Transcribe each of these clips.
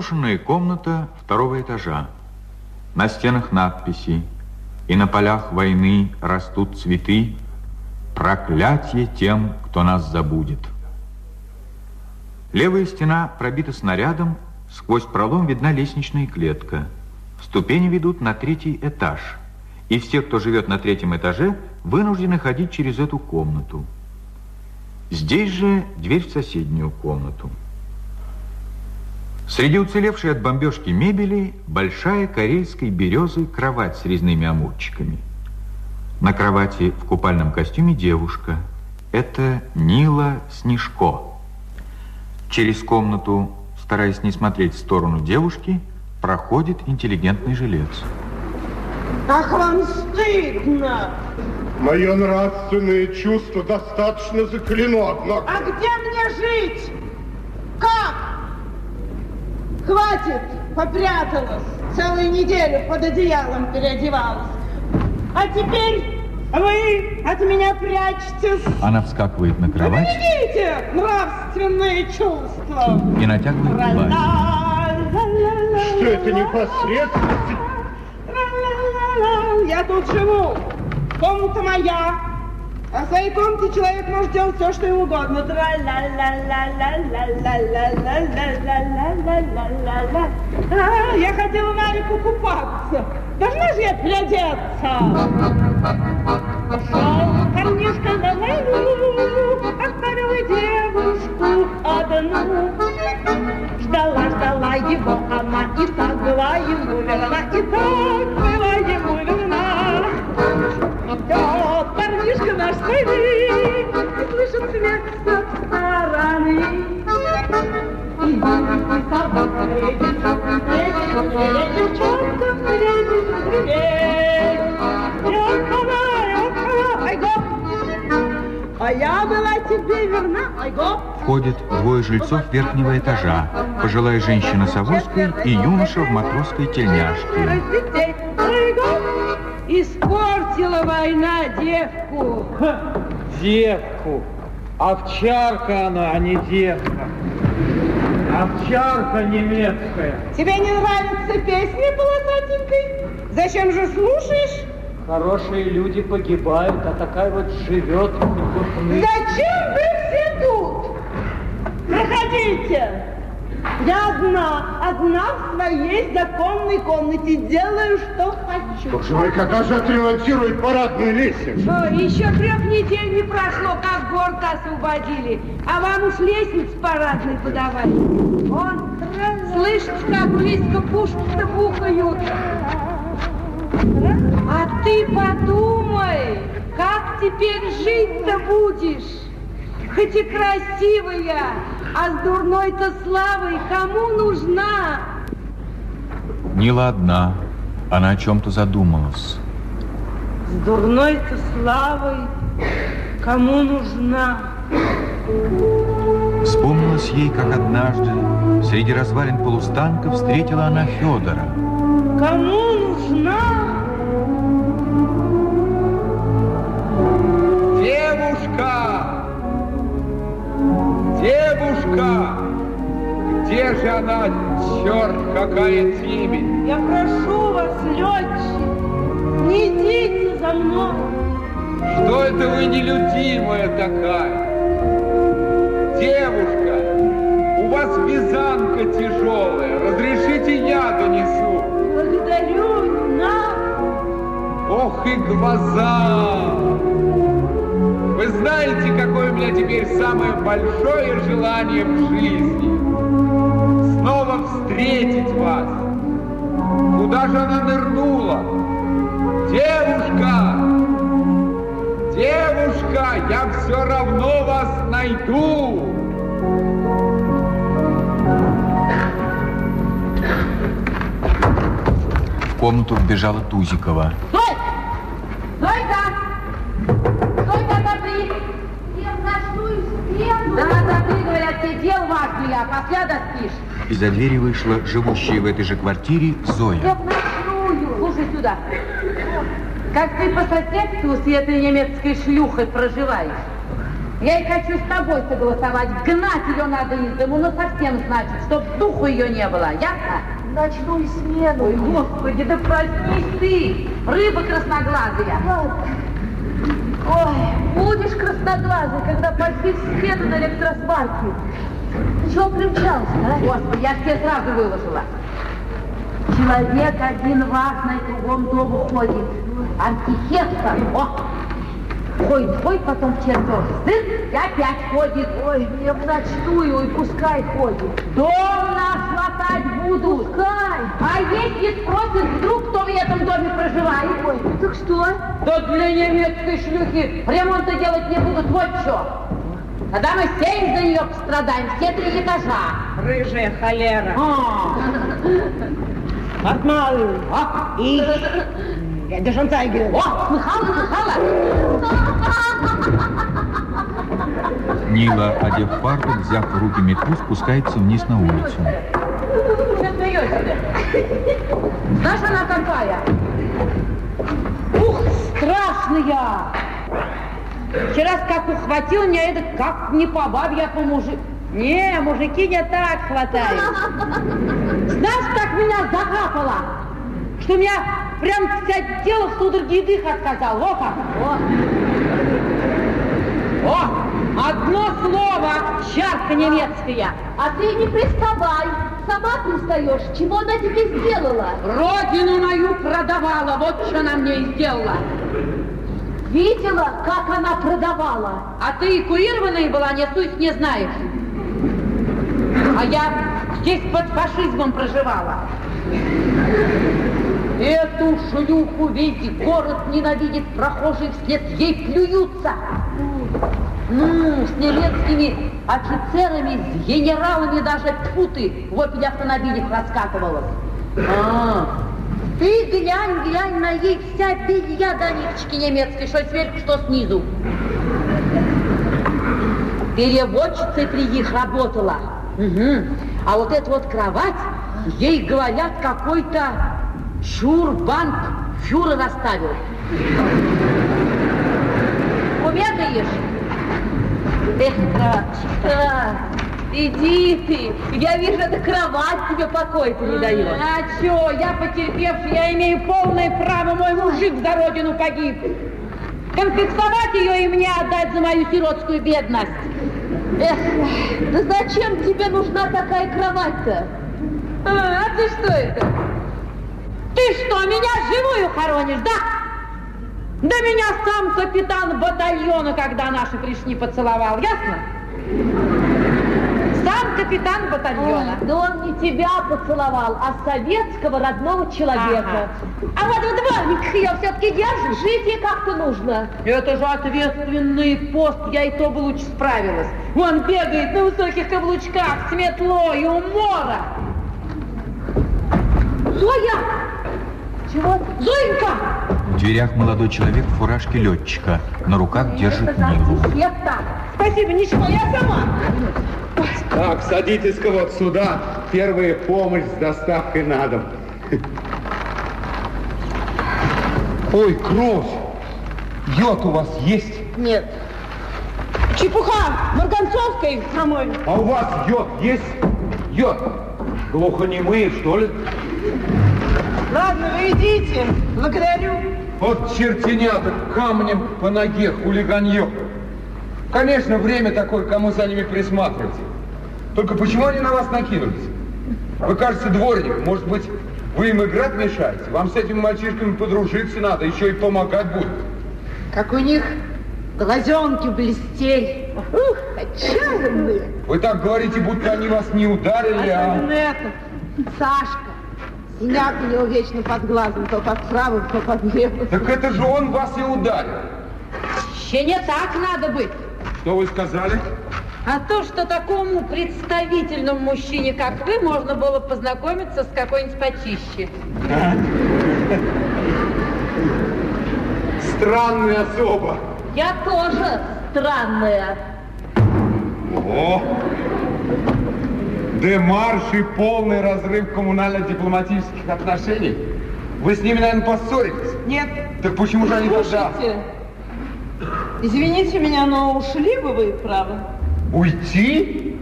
Заброшенная комната второго этажа. На стенах надписи, и на полях войны растут цветы. Проклятье тем, кто нас забудет. Левая стена пробита снарядом, сквозь пролом видна лестничная клетка. Ступени ведут на третий этаж, и все, кто живет на третьем этаже, вынуждены ходить через эту комнату. Здесь же дверь в соседнюю комнату. Среди уцелевшей от бомбежки мебели большая карельской березы кровать с резными амурчиками. На кровати в купальном костюме девушка. Это Нила Снежко. Через комнату, стараясь не смотреть в сторону девушки, проходит интеллигентный жилец. Как вам стыдно! Мое нравственное чувство достаточно заклено, однако... А где мне жить? Как? Хватит, попряталась, целую неделю под одеялом переодевалась. А теперь вы от меня прячетесь. Она вскакивает на кровать. Берегите нравственные чувства. И натягивает платье. Что это непосредственно? Я тут живу. Комната моя. А в своей комнате человек может делать все, что ему угодно. Я хотела на реку купаться. Должна же я переодеться. Шел парнишка на войну, оставила девушку одну. Ждала, ждала его она, и так была ему верна, и так была ему верна. Идет парнишка наш сыны, и слышит смех со стороны. И собака едет, девчонка едет. А я была тебе верна, айго. Входят двое жильцов верхнего этажа. Пожилая женщина с авоськой и юноша в матросской тельняшке. Испортила война девку. Девку. Овчарка она, а не девка. Овчарка немецкая. Тебе не нравится песня полосатенькой? Зачем же слушаешь? Хорошие люди погибают, а такая вот живет. Зачем вы все тут? Проходите. Я одна в своей законной комнате делаю, что хочу. Боже мой, когда же отремонтируют парадную лестницу? Еще 3 недель не прошло, как город освободили. А вам уж лестниц парадной подавать. Вон, слышите, как близко пушки-то бухают. А ты подумай, как теперь жить-то будешь? Хоть и красивая, а с дурной-то славой кому нужна? Нила одна, она о чем-то задумалась. С дурной-то славой кому нужна? Вспомнилось ей, как однажды среди развалин полустанка встретила она Федора. Кому нужна? Девушка! Девушка! Где же она, черт, какая темень? Я прошу вас, летчик, не идите за мной. Что это вы нелюдимая такая? Девушка, у вас вязанка тяжелая, разрешите я донесу? Благодарю, не надо. Ох и глаза! Вы знаете, какое у меня теперь самое большое желание в жизни? Снова встретить вас. Куда же она нырнула? Девушка! Девушка, я все равно вас найду! В комнату вбежала Тузикова. Стой! Стой-ка! Да, да, ты, говорят, тебе дел важный, а после доспишь. Из-за двери вышла живущая в этой же квартире Зоя. Я ночную. Слушай сюда. Как ты по соседству с этой немецкой шлюхой проживаешь? Я и хочу с тобой согласовать. Гнать ее надо из дому, но совсем, значит, чтоб духу ее не было. Ясно? Ночную смену. Ой, Господи, да проснись ты, рыба красноглазая. Ой, будешь красноглазой, когда пойти в свету на электросварке. Ты чего примчался, а? Господи, я все сразу выложила. Человек один важный в другом дому ходит. Архитектор, о! Ходит, ходит, потом в черт тоже. Сыт, опять ходит. Ой, я в ночную, и пускай ходит. Дом нас латать будут. Пускай. А если спросят вдруг, кто в этом доме проживает? Ой, так что? Да для немецкой шлюхи ремонта делать не будут, вот что. Тогда мы сеем за нее пострадаем, все 3 этажа. Рыжая холера. Отмалывай. И... Я держу тайгер. О, слыхала, слыхала. Нила, одев фартук, взяв в руки метлу, спускается вниз на улицу. Знаешь, она какая? Ух, страшная! Вчера как ухватил меня этот, как не по бабе, а по мужику. Не, мужики не так хватают. Знаешь, как меня закапало? Что меня... Прям вся тело в судороге и дых отказал. Во как! О! Одно слово! Чарка немецкая! А ты не приставай! Сама ты устаешь! Чего она тебе сделала? Родину мою продавала! Вот что она мне и сделала! Видела, как она продавала? А ты и курированная была, не суть не знаешь. А я здесь под фашизмом проживала. Эту шлюху весь город ненавидит, прохожие вслед ей плюются. Ну, с немецкими офицерами, с генералами даже путы в опель автомобилях раскатывалась. Ты глянь, глянь на ей вся белья до ниточки немецкой, что сверху, что снизу. Переводчицей при них работала. Угу. А вот эта вот кровать, ей говорят, какой-то... Шурбанк фюрер оставил. Умеешь? Эх, кроватчик. Иди ты. Я вижу, эта кровать тебе покоя-то не дает. А чё, я потерпевший, я имею полное право. Мой мужик за родину погиб. Конфисковать ее и мне отдать за мою сиротскую бедность. Эх, да зачем тебе нужна такая кровать-то? А ты что это? Ты что, меня живую хоронишь, да? Да меня сам капитан батальона, когда наши пришли, поцеловал, ясно? Сам капитан батальона. Ой, да он не тебя поцеловал, а советского родного человека. Ага. А вот дворник ее все-таки держишь? Жить ей как-то нужно. Это же ответственный пост, я и то бы лучше справилась. Он бегает на высоких каблучках, с метлой, умора. Зоя! Чего? Зоенька! В дверях молодой человек в фуражке летчика. На руках держит Нилу. Спасибо, ничего, я сама. Так, садитесь-ка вот сюда. Первая помощь с доставкой на дом. Ой, кровь! Йод у вас есть? Нет. Чепуха! Марганцовкой самой. А у вас йод есть? Йод? Глухонемые, что ли? Ладно, вы идите. Благодарю. Вот чертенята камнем по ноге хулиганье. Конечно, время такое, кому за ними присматривать. Только почему они на вас накинулись? Вы, кажется, дворник. Может быть, вы им играть мешаете? Вам с этими мальчишками подружиться надо, еще и помогать будут. Как у них глазенки блестели. Ух, отчаянные. Вы так говорите, будто они вас не ударили, Сашка. Синяк у него вечно под глазом, то под правым, то под левым. Так это же он вас и ударил. Еще не так надо быть. Что вы сказали? А то, что такому представительному мужчине, как вы, можно было познакомиться с какой-нибудь почище. Странная особа. Я тоже странная. О! Демарш и полный разрыв коммунально-дипломатических отношений. Вы с ними, наверное, поссорились? Нет. Так почему же они тогда? Извините меня, но ушли бы вы, право. Уйти?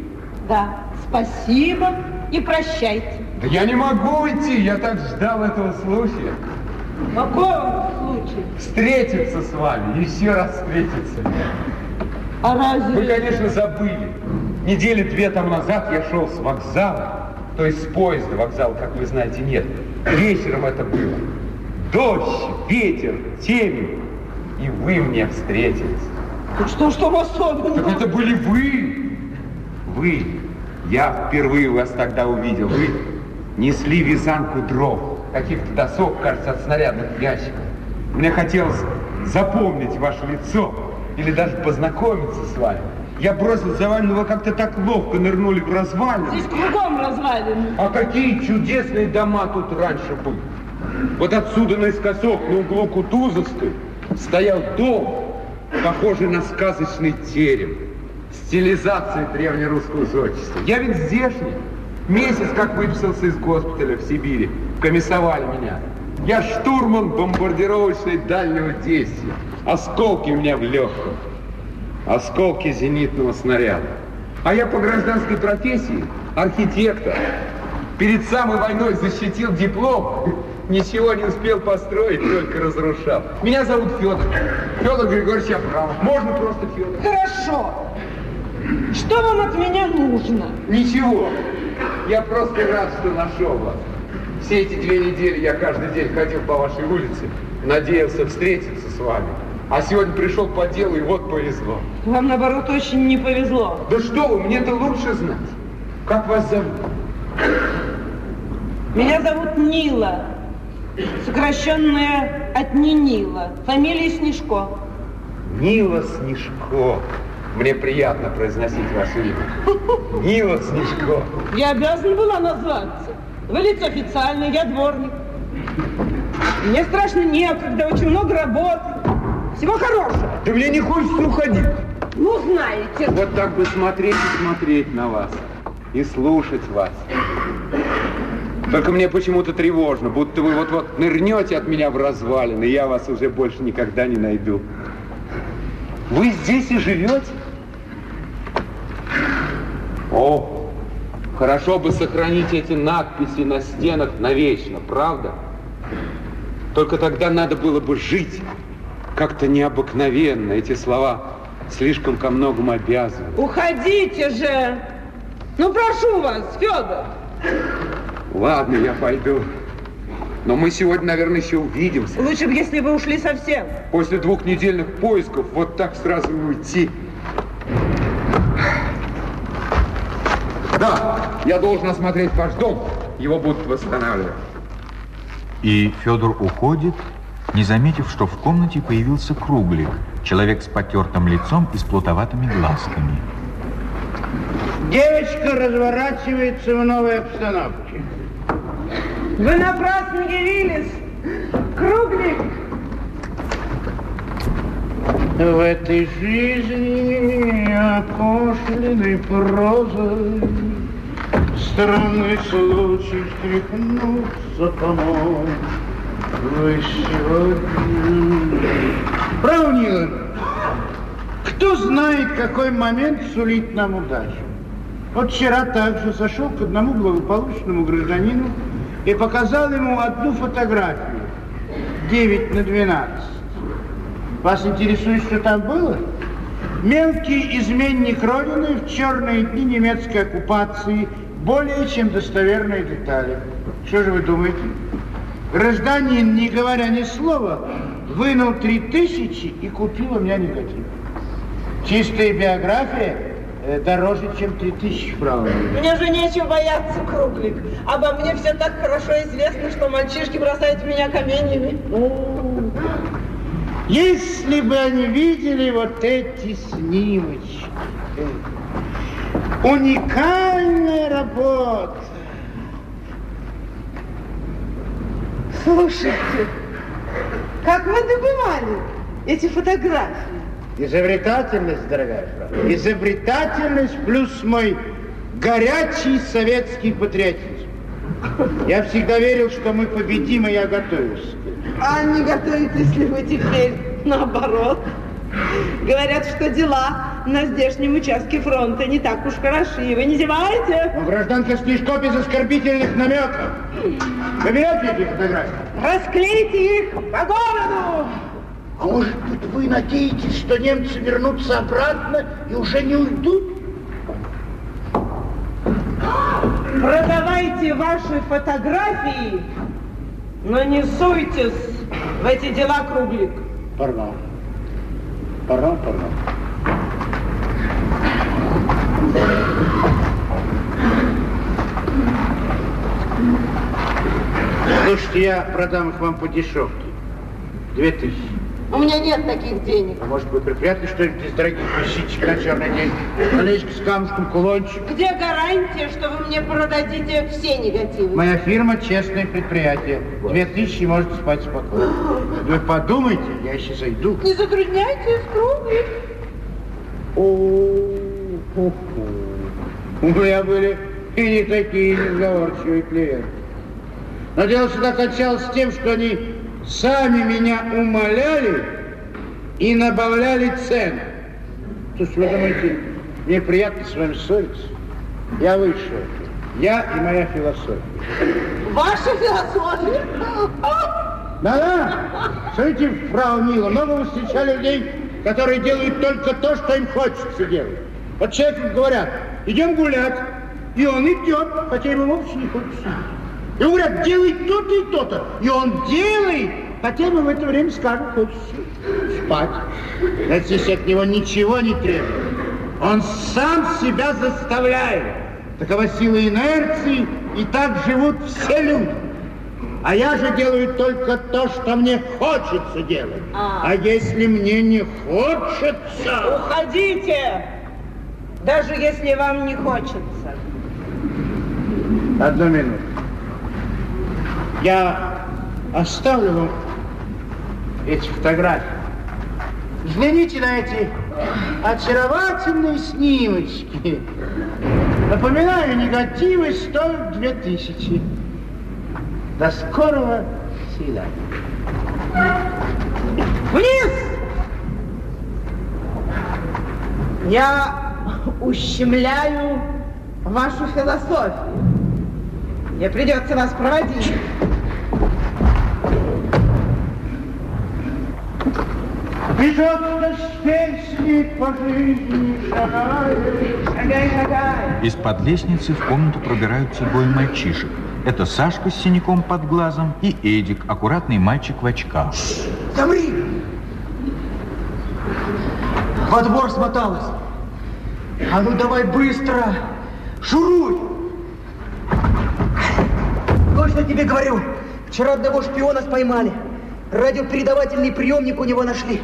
Да, спасибо и прощайте. Да я не могу уйти, я так ждал этого случая. Какого случая? Встретиться с вами, еще раз встретиться. А разве... Вы, конечно, забыли. Недели две там назад я шел с вокзала, то есть с поезда, вокзала, как вы знаете, нет. Вечером это было. Дождь, ветер, темень. И вы мне встретились. Так что вас особенного? Так это были вы. Вы. Я впервые вас тогда увидел. Вы несли вязанку дров, каких-то досок, кажется, от снарядных ящиков. Мне хотелось запомнить ваше лицо или даже познакомиться с вами. Я бросил за вами, но вы как-то так ловко нырнули в развалины. Здесь кругом развалины. А какие чудесные дома тут раньше были. Вот отсюда наискосок на углу Кутузовской стоял дом, похожий на сказочный терем, стилизация древнерусского зодчества. Я ведь здешний. Месяц как выписался из госпиталя в Сибири, комиссовали меня. Я штурман бомбардировочной дальнего действия. Осколки у меня в легком. Осколки зенитного снаряда. А я по гражданской профессии архитектор. Перед самой войной защитил диплом. Ничего не успел построить, только разрушал. Меня зовут Федор. Федор Григорьевич Абрамов. Можно просто Федор. Хорошо. Что вам от меня нужно? Ничего. Я просто рад, что нашел вас. Все эти 2 недели я каждый день ходил по вашей улице, надеялся встретиться с вами. А сегодня пришел по делу, и вот повезло. Вам, наоборот, очень не повезло. Да что вы, мне-то лучше знать. Как вас зовут? Меня зовут Нила. Сокращенная от Нинила. Фамилия Снежко. Нила Снежко. Мне приятно произносить ваше имя. Нила Снежко. Я обязана была назваться. Вы лицо официальное, я дворник. Мне страшно некогда, очень много работы. Всего хорошего. Да мне не хочется уходить. Ну, знаете. Вот так бы смотреть и смотреть на вас. И слушать вас. Только мне почему-то тревожно, будто вы вот-вот нырнете от меня в развалины, и я вас уже больше никогда не найду. Вы здесь и живете? О, хорошо бы сохранить эти надписи на стенах навечно, правда? Только тогда надо было бы жить как-то необыкновенно. Эти слова слишком ко многому обязаны. Уходите же! Ну, прошу вас, Федор! Ладно, я пойду. Но мы сегодня, наверное, еще увидимся. Лучше бы, если вы ушли совсем. После 2 недельных поисков вот так сразу уйти. Да, я должен осмотреть ваш дом. Его будут восстанавливать. И Федор уходит, не заметив, что в комнате появился Круглик. Человек с потертым лицом и с плутоватыми глазками. Девочка разворачивается в новой обстановке. Вы напрасно явились, Круглик. В этой жизни опошленной прозой странный случай встряхнулся помог. Вы сегодня... Право, Нила, кто знает, какой момент сулит нам удачу. Вот вчера также зашел к одному благополучному гражданину и показал ему одну фотографию. 9/12. Вас интересует, что там было? Мелкий изменник Родины в черные дни немецкой оккупации. Более чем достоверные детали. Что же вы думаете? Гражданин, не говоря ни слова, вынул 3000 и купил у меня негатив. Чистая биография дороже, чем 3000, правда. Мне же нечего бояться, Круглик. Обо мне все так хорошо известно, что мальчишки бросают в меня каменьями. Если бы они видели вот эти снимочки. Уникальная работа. Слушайте, как мы добывали эти фотографии? Изобретательность, дорогая Франция. Изобретательность плюс мой горячий советский патриотизм. Я всегда верил, что мы победим, и я готовился. А не готовитесь ли вы теперь наоборот? Говорят, что дела на здешнем участке фронта не так уж хороши. Вы не зеваете? Но гражданка Снежко без оскорбительных намеков. Вы берете эти фотографии? Расклейте их по городу! А может быть, вы надеетесь, что немцы вернутся обратно и уже не уйдут? Продавайте ваши фотографии, но не суйтесь в эти дела, Круглик. Порвал. Порвал. Слушайте, я продам их вам по дешевке. 2000. У меня нет таких денег. А может, вы припрятали что-нибудь из дорогих вещичек на черный день? Колечко с камушком, кулончик. Где гарантия, что вы мне продадите все негативы? Моя фирма – честное предприятие. 2000 можете спать спокойно. Вы подумайте, я еще зайду. Не затрудняйтесь, Круглик. У меня были и не такие несговорчивые клиенты. Но дело сюда кончалось с тем, что они... сами меня умоляли и набавляли цену. Слушайте, вы думаете, мне приятно с вами ссориться? Я выше. Я и моя философия. Ваша философия? Да-да. Смотрите, фрау Нила, много вы встречали людей, которые делают только то, что им хочется делать. Вот человеку говорят, идем гулять, и он идет, хотя ему вовсе не хочется. И говорят, делай то-то и то-то. И он делает, хотя бы в это время скажет, хочется спать. Это здесь от него ничего не требует. Он сам себя заставляет. Такова сила инерции, и так живут все люди. А я же делаю только то, что мне хочется делать. А если мне не хочется... Уходите, даже если вам не хочется. Одну минуту. Я оставлю вам эти фотографии. Взгляните на эти очаровательные снимочки. Напоминаю, негативы стоят 2000. До скорого свидания. Вниз! Я ущемляю вашу философию. Мне придется вас проводить. Бежит наш песник по жизни, шагай. Из-под лестницы в комнату пробираются двое мальчишек. Это Сашка с синяком под глазом и Эдик, аккуратный мальчик в очках. Замри! Во двор смоталась. А ну давай быстро! Шуруй! Точно тебе говорю, вчера одного шпиона споймали. Радиопередавательный приемник у него нашли.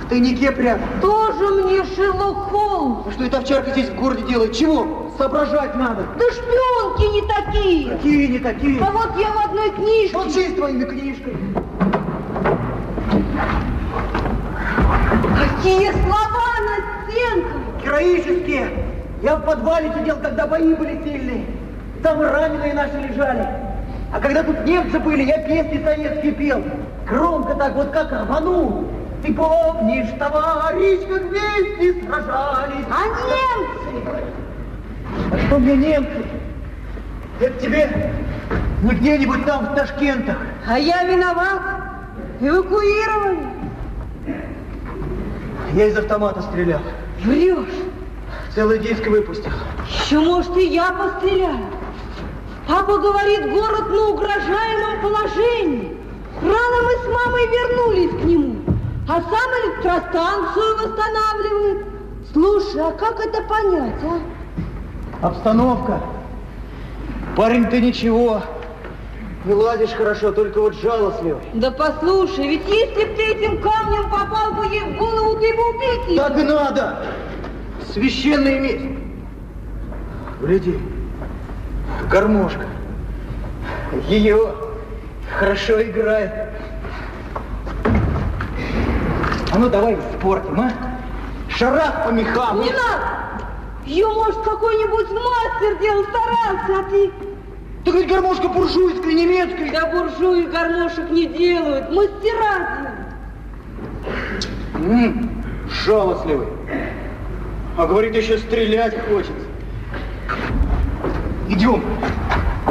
В тайнике прям. Тоже мне Шерлок Холмс. Что эта овчарка здесь в городе делает? Чего? Соображать надо. Да шпионки не такие. Какие не такие? А вот я в одной книжке. Вот жизнь с твоими книжками. Какие слова на стенках. Героические. Я в подвале сидел, когда бои были сильные. Там раненые наши лежали. А когда тут немцы были, я песни советские пел. Громко так вот как рванул. Ты помнишь, товарищ, как вместе сражались. А немцы! А что мне немцы? Это тебе не где-нибудь там в Ташкентах. А я виноват. Эвакуировали. Я из автомата стрелял. Врешь. Целый диск выпустил. Еще, может, и я постреляю. Папа говорит, город на угрожаемом положении. Рано мы с мамой вернулись к нему, а сам электростанцию восстанавливает. Слушай, а как это понять, а? Обстановка. Парень, ты ничего. Не лазишь хорошо, только вот жалостливый. Да послушай, ведь если бы ты этим камнем попал бы ей в голову, ты бы убить ее. Так и надо. Священная месть. Гляди. Гармошка. Ее хорошо играет. А ну давай испортим, а? Шарах по мехам. Не надо! Ее, может, какой-нибудь мастер делал, старался, а ты... Так ведь гармошка буржуйская, немецкая. Да буржуи гармошек не делают, мастера делают. жалостливый. А говорит, еще стрелять хочет. Идем.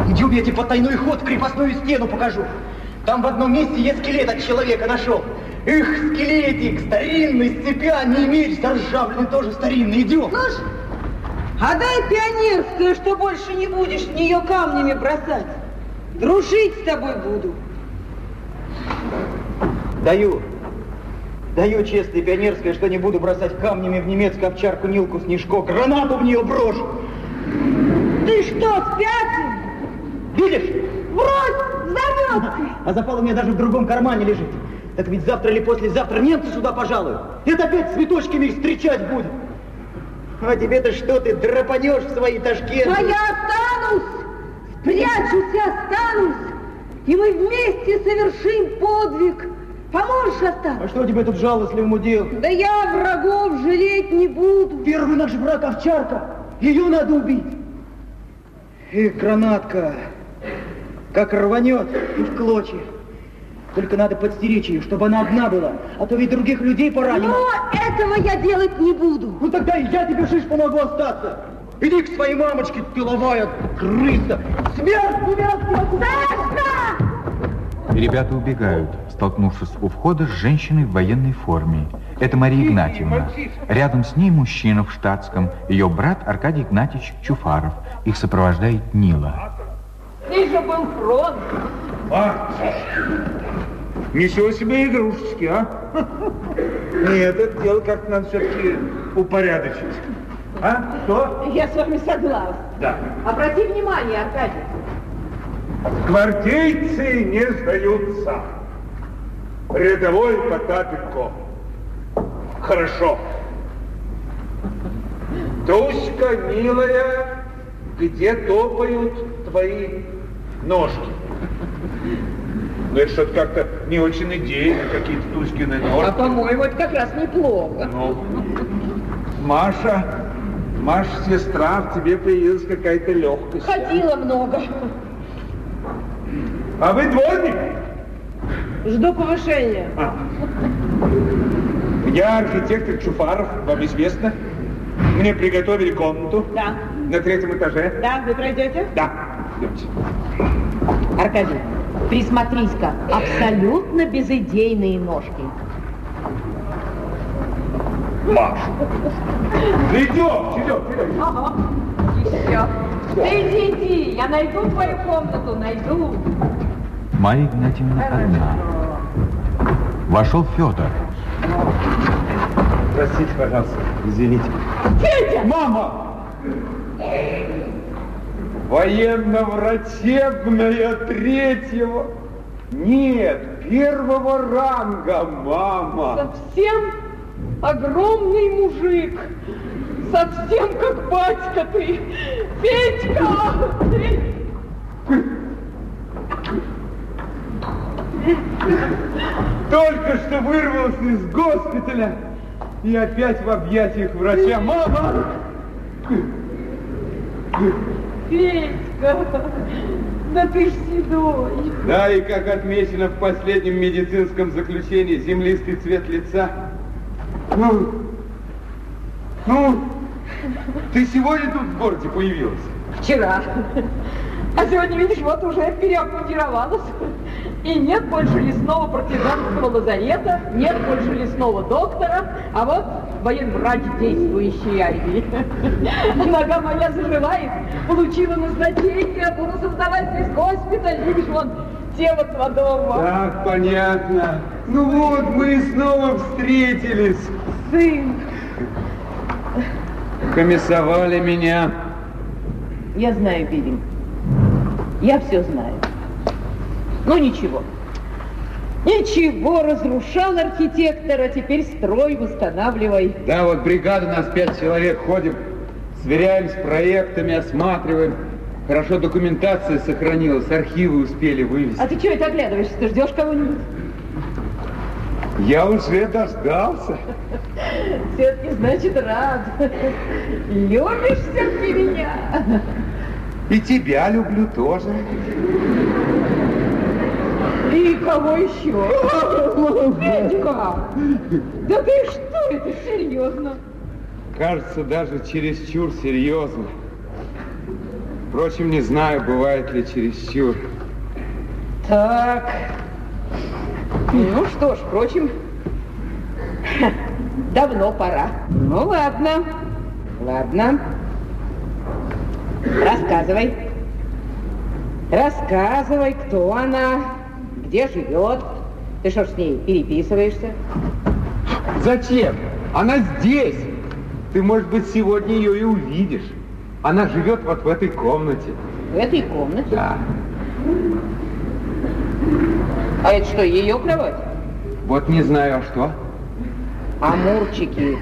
Идем, я тебе потайной ход в крепостную стену покажу. Там в одном месте я скелет от человека нашел. Эх, скелетик, старинный, с цепями, меч заржавленный, тоже старинный. Идем. Слушай, а дай пионерское, что больше не будешь в нее камнями бросать. Дружить с тобой буду. Даю. Даю честное пионерское, что не буду бросать камнями в немецкую овчарку Нилку Снежко. Гранату в нее брошу. Ты что, спятил? Видишь? Брось, взорвется. А запал у меня даже в другом кармане лежит. Так ведь завтра или послезавтра немцы сюда пожалуют. Это опять цветочками их встречать будет. А тебе-то что, ты драпанешь в свои Ташкенты? А я останусь, спрячусь и останусь. И мы вместе совершим подвиг. Поможешь остаться? А что тебе тут жалостливому делать? Да я врагов жалеть не буду. Первый наш враг овчарка. Ее надо убить. И гранатка, как рванет и в клочья. Только надо подстеречь ее, чтобы она одна была, а то ведь других людей поранила. Но этого я делать не буду. Ну тогда и я тебе, шиш, помогу остаться. Иди к своей мамочке, тыловая крыса. Смерть, увязки! Саша! Ребята убегают, столкнувшись у входа с женщиной в военной форме. Это Мария Игнатьевна. Рядом с ней мужчина в штатском, ее брат Аркадий Игнатьевич Чуфаров. Их сопровождает Нила. Здесь же был фронт. А? Ничего себе игрушечки, а? Нет, это дело как-то надо все-таки упорядочить. А? Что? Я с вами согласна. Да. Обрати внимание, Аркадий. Гвардейцы не сдаются. Рядовой Потапенко. Хорошо. Дуська, милая, где топают твои ножки? Ну, это что-то как-то не очень идейно, какие-то Туськины ножки. А, по-моему, это как раз неплохо. Ну, Маша, сестра, в тебе появилась какая-то легкость. Ходила много. А вы дворник? Жду повышения. А. Я архитектор Чуфаров, вам известно. Мне приготовили комнату. Да. На третьем этаже. Да, вы пройдете? Да. Идемте. Аркадий, присмотрись-ка, абсолютно безыдейные ножки. Маш! Идем! Ага, еще. Да иди, я найду твою комнату, найду. Мария Игнатьевна одна. Вошел Федор. Простите, пожалуйста, извините. Федя! Мама! Военно-врачебная третьего, нет, первого ранга, мама. Совсем огромный мужик, совсем как батька ты, Петька. Только что вырвался из госпиталя и опять в объятиях врача, мама. Петька, да ты ж седой. Да, и как отмечено в последнем медицинском заключении, землистый цвет лица. Ну, ты сегодня тут в городе появилась? Вчера. А сегодня, видишь, вот уже переобмундировалась. И нет больше лесного партизанского лазарета, нет больше лесного доктора, а вот военврач действующей армии. Нога моя заживает, получила назначение, буду создавать здесь госпиталь, видишь, вон тело твоего. Так, понятно. Ну вот, мы снова встретились. Сын. Комиссовали меня. Я знаю, Берин. Я все знаю. Ну ничего. Ничего, разрушал архитектора, теперь строй восстанавливай. Да, вот бригада нас 5 человек, ходим, сверяем с проектами, осматриваем. Хорошо, документация сохранилась, архивы успели вывести. А ты чего это оглядываешься? Ты ждешь кого-нибудь? Я уже дождался. Все-таки, значит, рад. Любишь все-таки меня. И тебя люблю тоже. И кого еще? Федька! Да ты что, Это серьезно. Кажется, даже чересчур серьезно. Впрочем, не знаю, бывает ли чересчур. Так. Ну что ж, впрочем, давно пора. Ну ладно. Ладно. Рассказывай. Рассказывай, кто она, где живет. Ты что ж с ней переписываешься? Зачем? Она здесь. Ты, может быть, сегодня ее и увидишь. Она живет вот в этой комнате. В этой комнате? Да. А это что, ее кровать? Вот не знаю, а что? Амурчики.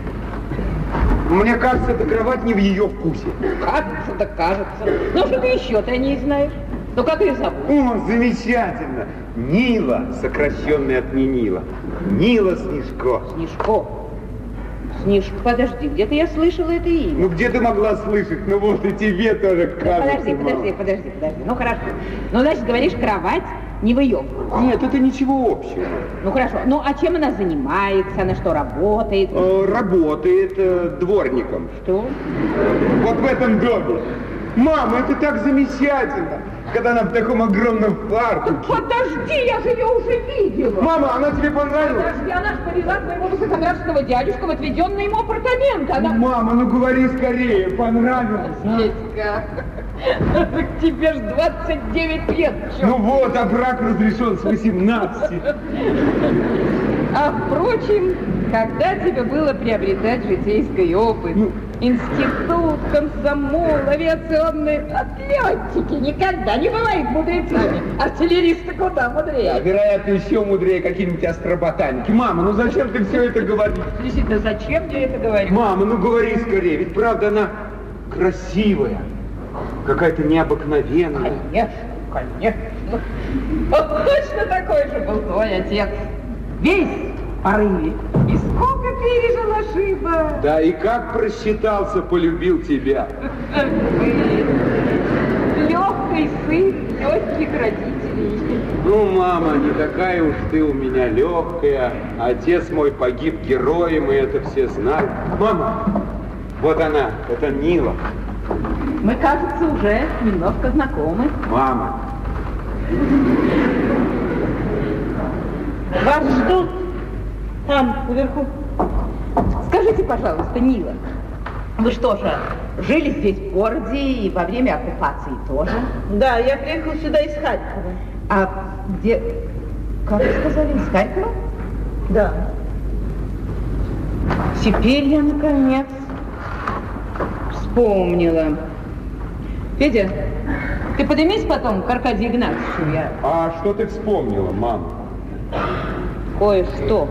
Мне кажется, эта кровать не в ее вкусе. Кажется, да кажется. Ну, что ты еще-то не знаешь? Ну, как ее зовут? О, замечательно. Нила, сокращенная от Нила. Нила Снежко. Снежко. Снежко, подожди, где-то я слышала это имя. Ну, где ты могла слышать? Ну, вот и тебе тоже кажется. Подожди. Ну, хорошо. Ну, значит, говоришь, кровать не в ее. Нет, это ничего общего. Ну, хорошо. Ну, а чем она занимается? Она что, работает? Работает дворником. Что? Вот в этом доме. Мама, это так замечательно, когда она в таком огромном фартуке. Подожди, я же ее уже видела. Мама, она тебе понравилась? Подожди, она же повела своего высокоградского дядюшку в отведенные ему апартаменты. Она... Мама, ну говори скорее, понравилась. Петька, так тебе ж 29 лет. Черт. Ну вот, а брак разрешен с 18. А впрочем, когда тебе было приобретать житейский опыт? Ну... Институт, комсомол, авиационные отлетчики никогда не бывают мудрецами. Артиллеристы куда мудрее? А, вероятно, еще мудрее какие-нибудь астроботаники. Мама, ну зачем ты все это говоришь? Действительно, зачем я это говорю? Мама, ну говори скорее, ведь правда она красивая, какая-то необыкновенная. Конечно. Он точно такой же был твой отец. Весь в порыве. Сколько пережил ошибок. Да, и как просчитался, полюбил тебя. Легкий сын легких родителей. Ну, мама, не такая уж ты у меня легкая. Отец мой погиб героем, и это все знают. Мама, вот она, это Нила. Мы, кажется, уже немножко знакомы. Мама. Вас ждут. Там, наверху. Скажите, пожалуйста, Нила, вы что же, жили здесь в городе и во время оккупации тоже? Да, я приехала сюда из Харькова. А где... Как вы сказали, из Харькова? Да. Теперь я, наконец, вспомнила. Федя, ты поднимись потом к Аркадию Игнатьевичу. Я... А что ты вспомнила, мама? Кое-что.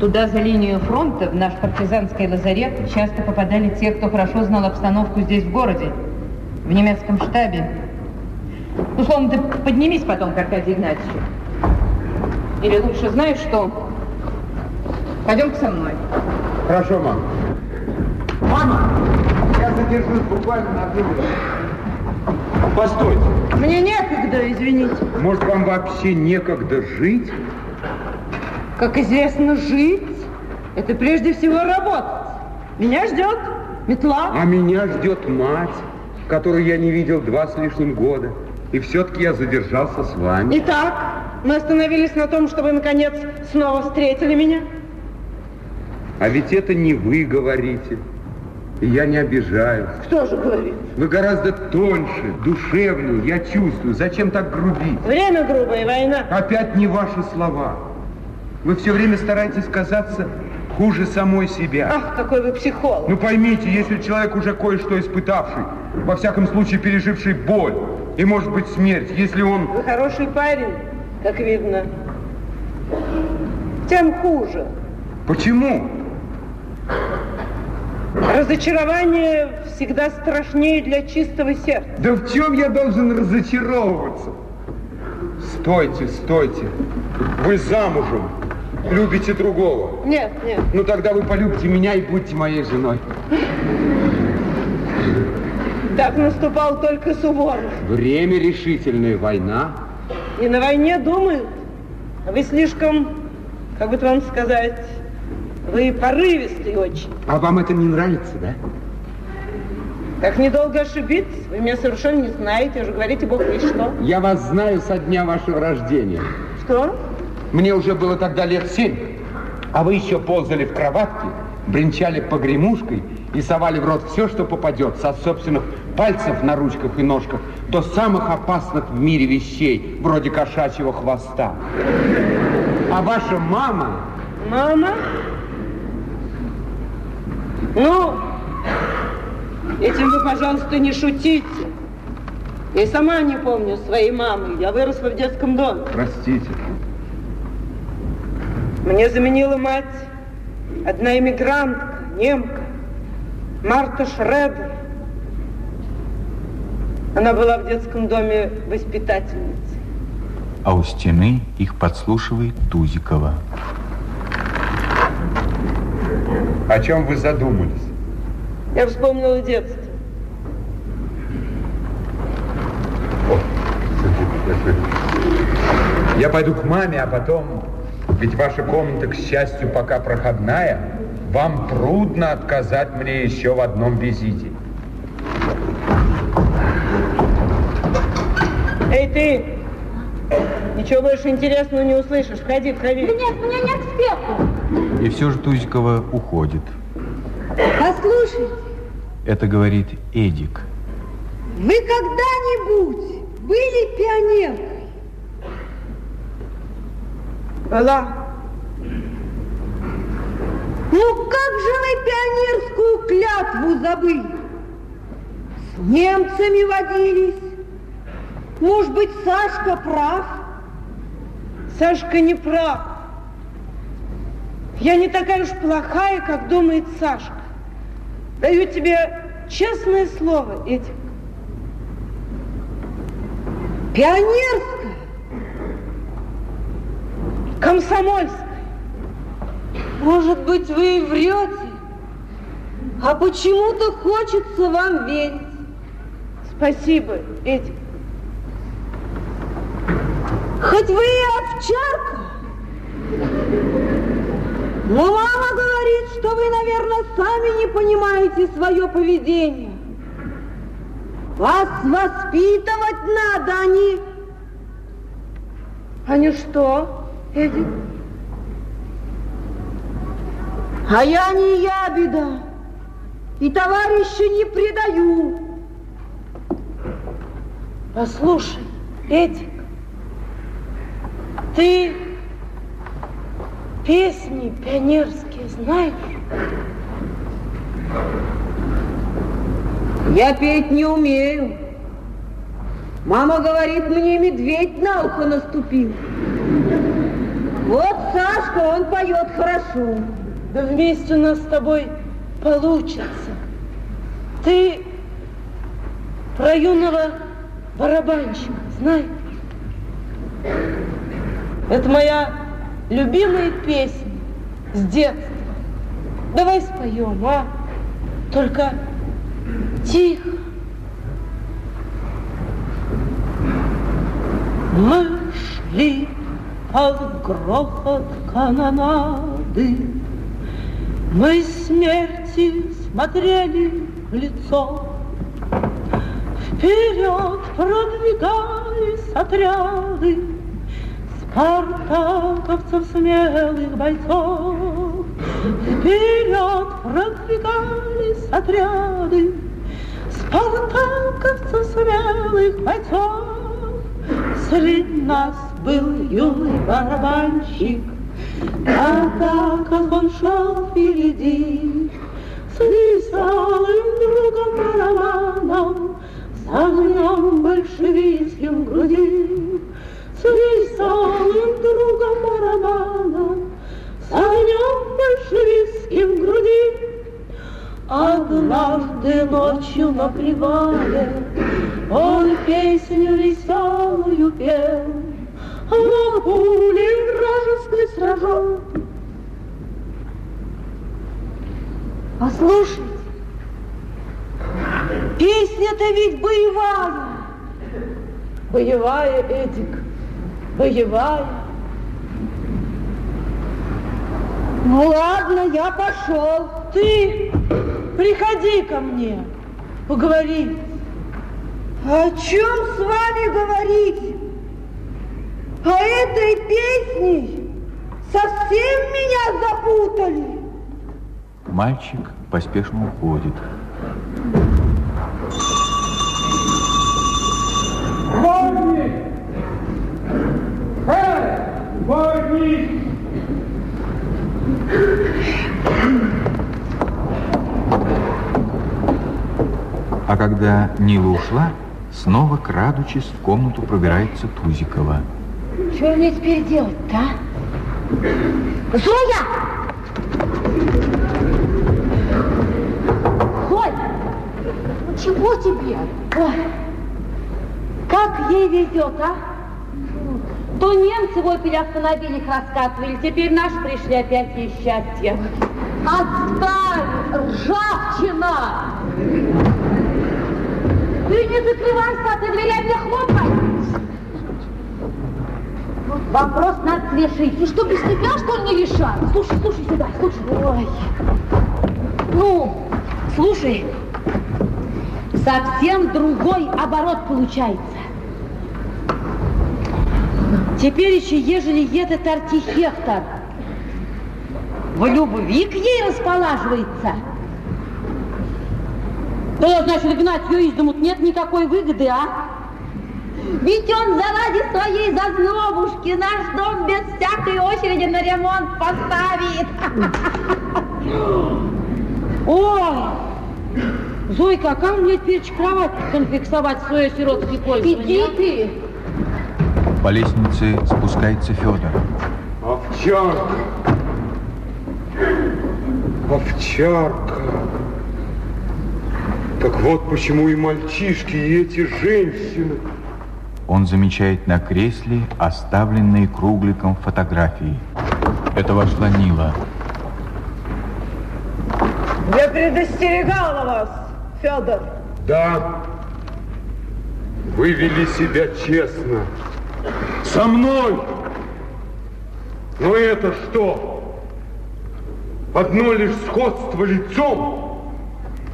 Туда, за линию фронта, в наш партизанский лазарет, часто попадали те, кто хорошо знал обстановку здесь, в городе, в немецком штабе. Условно, ты поднимись потом к Аркадию Игнатьевичу. Или лучше, знаешь что? Пойдем со мной. Хорошо, мама. Мама, я задержусь буквально на одну минуту. Постойте. Мне некогда, извините. Может, вам вообще некогда жить? Как известно, жить – это прежде всего работать. Меня ждет метла. А меня ждет мать, которую я не видел 2 с лишним года. И все-таки я задержался с вами. Итак, мы остановились на том, что вы, наконец, снова встретили меня. А ведь это не вы говорите. И я не обижаюсь. Кто же говорит? Вы гораздо тоньше, душевнее, я чувствую. Зачем так грубить? Время грубое, война. Опять не ваши слова. Вы все время стараетесь казаться хуже самой себя. Ах, какой вы психолог. Ну поймите, если человек уже кое-что испытавший, во всяком случае переживший боль и, может быть, смерть, если он... Вы хороший парень, как видно. Тем хуже. Почему? Разочарование всегда страшнее для чистого сердца. Да в чем я должен разочаровываться? Стойте. Вы замужем. Любите другого? Нет. Ну тогда вы полюбите меня и будьте моей женой. Так наступал только Суворов. Время решительное, война. И на войне думают. Вы слишком, как бы вам сказать, Вы порывистый очень. А вам это не нравится, да? Так недолго ошибиться. Вы меня совершенно не знаете. Уже говорите, бог весть что. Я вас знаю со дня вашего рождения. Что? Мне уже было тогда лет 7. А вы еще ползали в кроватке, бренчали погремушкой и совали в рот все, что попадется, от собственных пальцев на ручках и ножках до самых опасных в мире вещей, вроде кошачьего хвоста. А ваша мама... Мама? Ну... Этим вы, пожалуйста, не шутите. Я сама не помню своей мамы. Я выросла в детском доме. Простите. Мне заменила мать одна эмигрантка, немка, Марта Шредер. Она была в детском доме воспитательницей. А у стены их подслушивает Тузикова. О чем вы задумались? Я вспомнила детство. Я пойду к маме, а потом... Ведь ваша комната, к счастью, пока проходная. Вам трудно отказать мне еще в одном визите. Эй, ты! Ничего больше интересного не услышишь. Входи, входи. Да нет, мне не к спеху. И все же Тузикова уходит. Послушайте. Это говорит Эдик. Вы когда-нибудь были пионеркой? Была. Ну как же вы пионерскую клятву забыли? С немцами водились. Может быть, Сашка прав? Сашка не прав. Я не такая уж плохая, как думает Сашка. Даю тебе честное слово, Эдик. Пионерская? Комсомольская. Может быть, вы и врете, а почему-то хочется вам верить. Спасибо, Эдик. Хоть вы и овчарка. Но мама говорит, что вы, наверное, сами не понимаете свое поведение. Вас воспитывать надо, а не... А не что, Эдик? А я не ябеда, и товарища не предаю. Послушай, Эдик, ты... Песни пионерские знаешь? Я петь не умею. Мама говорит, мне медведь на ухо наступил. Вот Сашка, он поет хорошо. Да вместе у нас с тобой получится. Ты про юного барабанщика знаешь? Это моя... любимые песни с детства. Давай споем, а? Только тихо. Мы шли под грохот канонады. Мы смерти смотрели в лицо. Вперед продвигались отряды спартаковцев смелых бойцов. Вперед продвигались отряды спартаковцев смелых бойцов. Среди нас был юный барабанщик, а так как он шел впереди с веселым другом барабаном, с огнем большевистским в груди. С веселым другом барабана, с огнем большевистским в груди. Однажды ночью на привале он песню веселую пел, а на пуле вражеской сражен. Послушайте, песня-то ведь боевая. Боевая, Эдик. Боевая. Ну ладно, я пошел. Ты приходи ко мне поговорить. О чем с вами говорить? А этой песней совсем меня запутали. Мальчик поспешно уходит. Борни! Борни! А когда Нила ушла, снова, крадучись, в комнату пробирается Тузикова. Что мне теперь делать-то, а? Зоя! Зоя! Ну чего тебе? Ой, как ей везет, а? То немцы вопили, автомобилях раскатывали, теперь наши пришли опять ей счастье. Отстань, ржавчина! Ты не закрывайся, а ты дверями хлопай! Вопрос надо решить. Ты что, без тебя, что ли, не решать? Слушай, слушай сюда, слушай. Ой. Ну, слушай, совсем другой оборот получается. Теперь еще, ежели этот архитектор в любви к ней располаживается, то, значит, гнать ее из дому нет никакой выгоды, а? Ведь он заради своей зазнобушки наш дом без всякой очереди на ремонт поставит. Ой, Зойка, а как мне теперь кровать конфиксовать в свое сиротское пользование? Иди ты! По лестнице спускается Федор. Овчарка! Овчарка! Так вот почему и мальчишки, и эти женщины. Он замечает на кресле оставленные Кругликом фотографии. Это вошла Нила. Я предостерегала вас, Федор. Да. Вы вели себя честно. Со мной. Но это что? Одно лишь сходство лицом?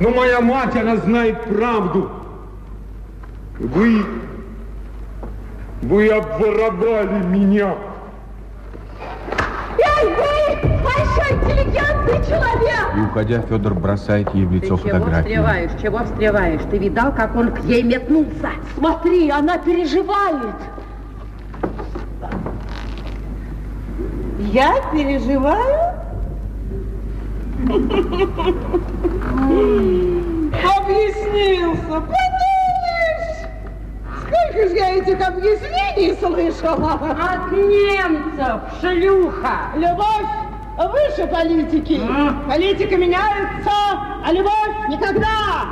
Но моя мать, она знает правду. Вы обворовали меня. Эй, вы, большой интеллигентный человек! И, уходя, Федор бросает ей в лицо фотографию. Чего встреваешь, чего встреваешь? Ты видал, как он к ей метнулся? Смотри, она переживает. Я переживаю? Объяснился, подумаешь! Сколько же я этих объяснений слышала! От немцев, шлюха! Любовь выше политики! Политика меняется, а любовь никогда!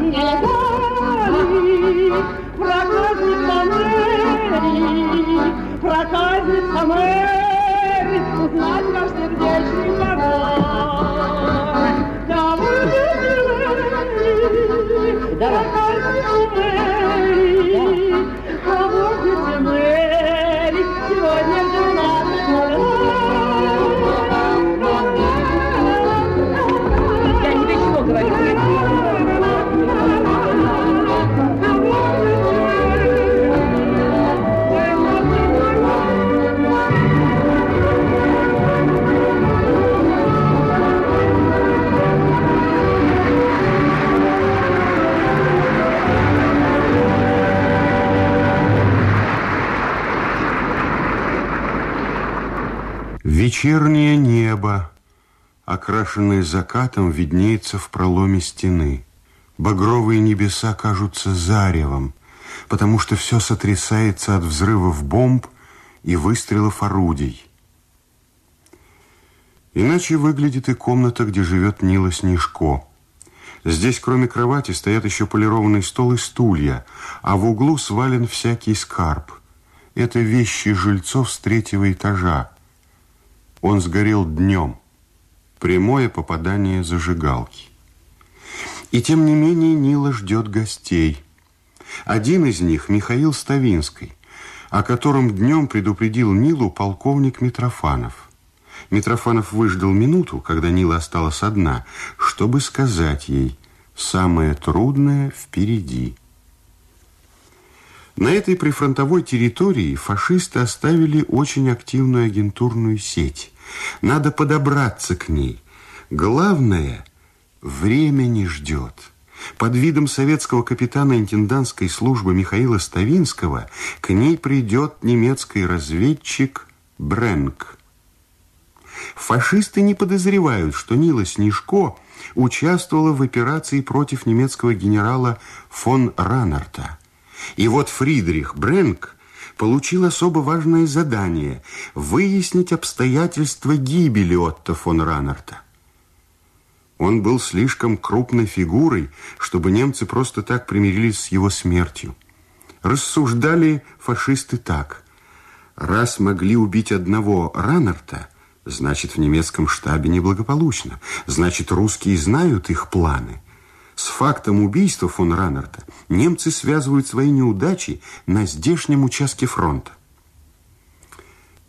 Никогда! Проказница Мэри, узнать ваш сердечный порог! Давай. Я тебе чего говорю? Вечернее небо, окрашенное закатом, виднеется в проломе стены. Багровые небеса кажутся заревом, потому что все сотрясается от взрывов бомб и выстрелов орудий. Иначе выглядит и комната, где живет Нила Снежко. Здесь, кроме кровати, стоят еще полированный стол и стулья, а в углу свален всякий скарб. Это вещи жильцов с 3-го этажа. Он сгорел днем. Прямое попадание зажигалки. И тем не менее Нила ждет гостей. Один из них Михаил Ставинский, о котором днем предупредил Нилу полковник Митрофанов. Митрофанов выждал минуту, когда Нила осталась одна, чтобы сказать ей: «Самое трудное впереди». На этой прифронтовой территории фашисты оставили очень активную агентурную сеть. Надо подобраться к ней. Главное, время не ждет. Под видом советского капитана интендантской службы Михаила Ставинского к ней придет немецкий разведчик Бренк. Фашисты не подозревают, что Нила Снежко участвовала в операции против немецкого генерала фон Раннерта. И вот Фридрих Бренк получил особо важное задание – выяснить обстоятельства гибели Отто фон Раннерта. Он был слишком крупной фигурой, чтобы немцы просто так примирились с его смертью. Рассуждали фашисты так: раз могли убить одного Раннерта, значит, в немецком штабе неблагополучно, значит, русские знают их планы. С фактом убийства фон Раннерта немцы связывают свои неудачи на здешнем участке фронта.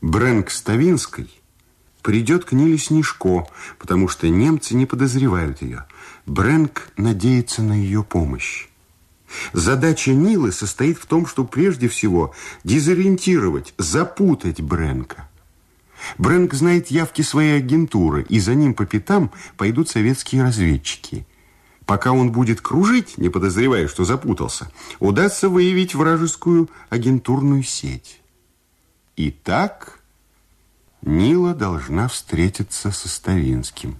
Бренк Ставинский придет к Ниле Снежко, потому что немцы не подозревают ее. Бренк надеется на ее помощь. Задача Нилы состоит в том, что прежде всего дезориентировать, запутать Бренка. Бренк знает явки своей агентуры, и за ним по пятам пойдут советские разведчики. Пока он будет кружить, не подозревая, что запутался, удастся выявить вражескую агентурную сеть. Итак, Нила должна встретиться со Ставинским.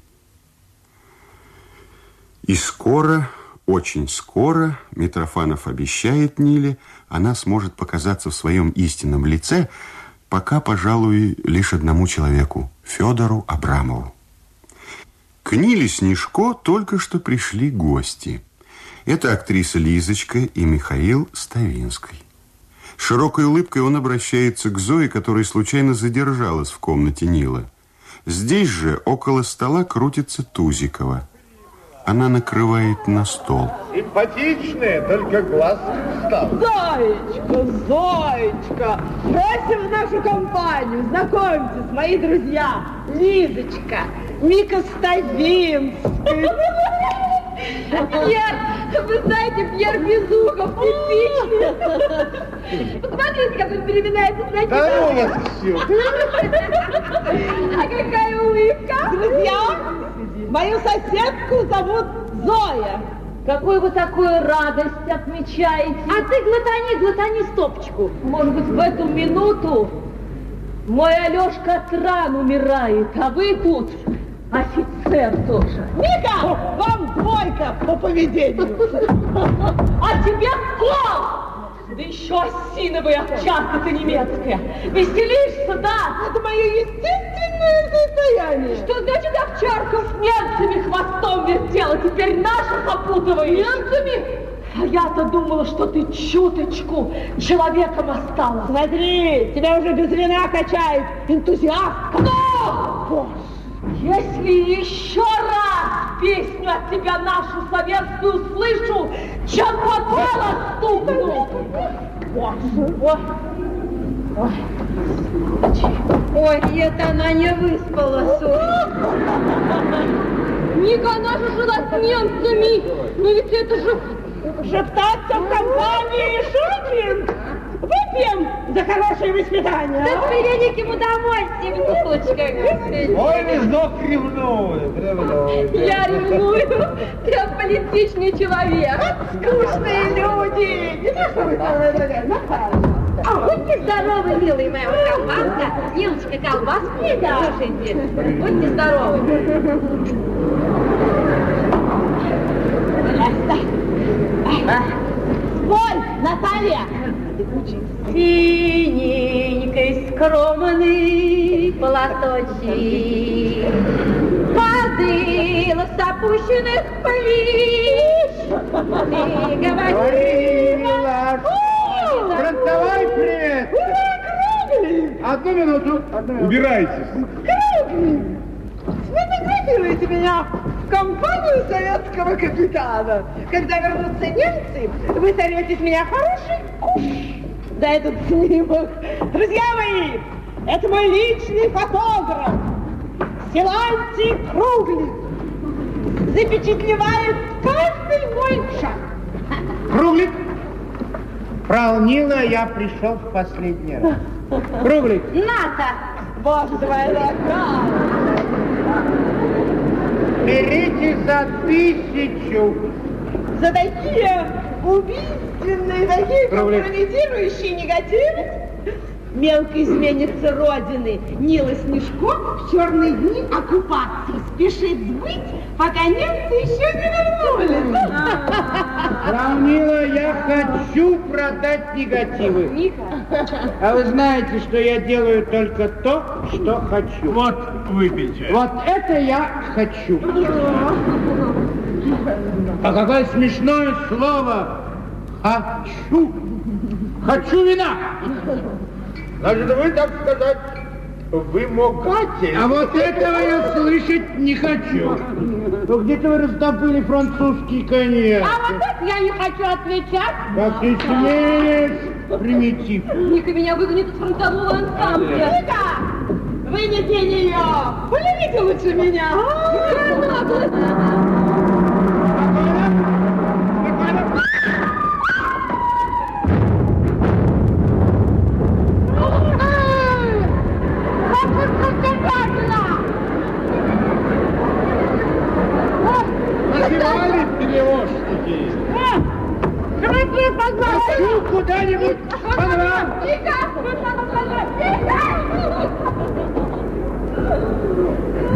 И скоро, очень скоро, Митрофанов обещает Ниле, она сможет показаться в своем истинном лице, пока, пожалуй, лишь одному человеку – Федору Абрамову. К Ниле Снежко только что пришли гости. Это актриса Лизочка и Михаил Ставинский. С широкой улыбкой он обращается к Зое, которая случайно задержалась в комнате Нилы. Здесь же, около стола, крутится Тузикова. Она накрывает на стол. Симпатичная, только глаз встал. Зоечка, Зоечка, просим в нашу компанию. Знакомьтесь, мои друзья, Лизочка, Мика Ставинский. Пьер, вы знаете, Пьер Безухов, типичный. Посмотрите, как он переминается с ноги. Да у вас все. А какая улыбка. Друзья, мою соседку зовут Зоя. Какую вы такую радость отмечаете? А ты глотани стопочку. Может быть, в эту минуту мой Алешка от ран умирает, а вы тут офицер тоже. Мика, вам двойка по поведению. А тебе гол! Да еще осиновая овчарка-то немецкая. Веселишься, да? Это мое естественное состояние. Что значит овчарка? С немцами хвостом вертела, теперь наших опутывает. Немцами? А я-то думала, что ты чуточку человеком осталась. Смотри, тебя уже без вина качает энтузиастка. Ну! Если еще раз песню от тебя нашу советскую слышу, чем попало стукну! Ой, это она не выспалась. Мика, она же жила с немцами, но ведь это же... Шептаться в компании шутинг! Выпьем за хорошее воспитание. Да приведем к ему удовольствие, внучка. Ой, Вездок ревнует. Я ревную. Ты аполитичный человек. Скучные люди. А будьте здоровы, милые моя колбаска. Нилочка, колбаску кушайте. Будьте здоровы. Спой, Наталья. Синенькой скромный платочек подыл с опущенных плеч. Ты говорила, фронтовой привет. Круглик! Одну минуту. Убирайтесь. Круглик, сфотографируйте меня в компанию советского капитана. Когда вернутся немцы, вы сорветесь меня хороший куш. За этот снимок. Друзья мои, это мой личный фотограф. Силантий Круглик запечатлевает каждый мой шаг. Круглик, фрау Нила, я пришел в последний раз. Круглик. Ната. Боже, твоя нога. Берите за 1000. За такие убийственные, такие компрометирующие негативы мелко изменится Родины. Нила Снежко в черные дни оккупации спешит сбыть, пока немцы еще не вернулись. Фрау Нила, я хочу продать негативы. А вы знаете, что я делаю только то, что хочу. Вот выпейте. Вот это я хочу. А какое смешное слово. Хочу. Хочу вина. Значит, вы, так сказать, вымогатель. А вот этого я слышать не хочу. Ну, где-то вы раздобыли французский конец. А вот это я не хочу отвечать. Как ты смеешь, примитив. Ника меня выгонит из фронтового ансамбля. Ника, вынеси ее. Полюбите лучше меня. Куда-нибудь по дворам!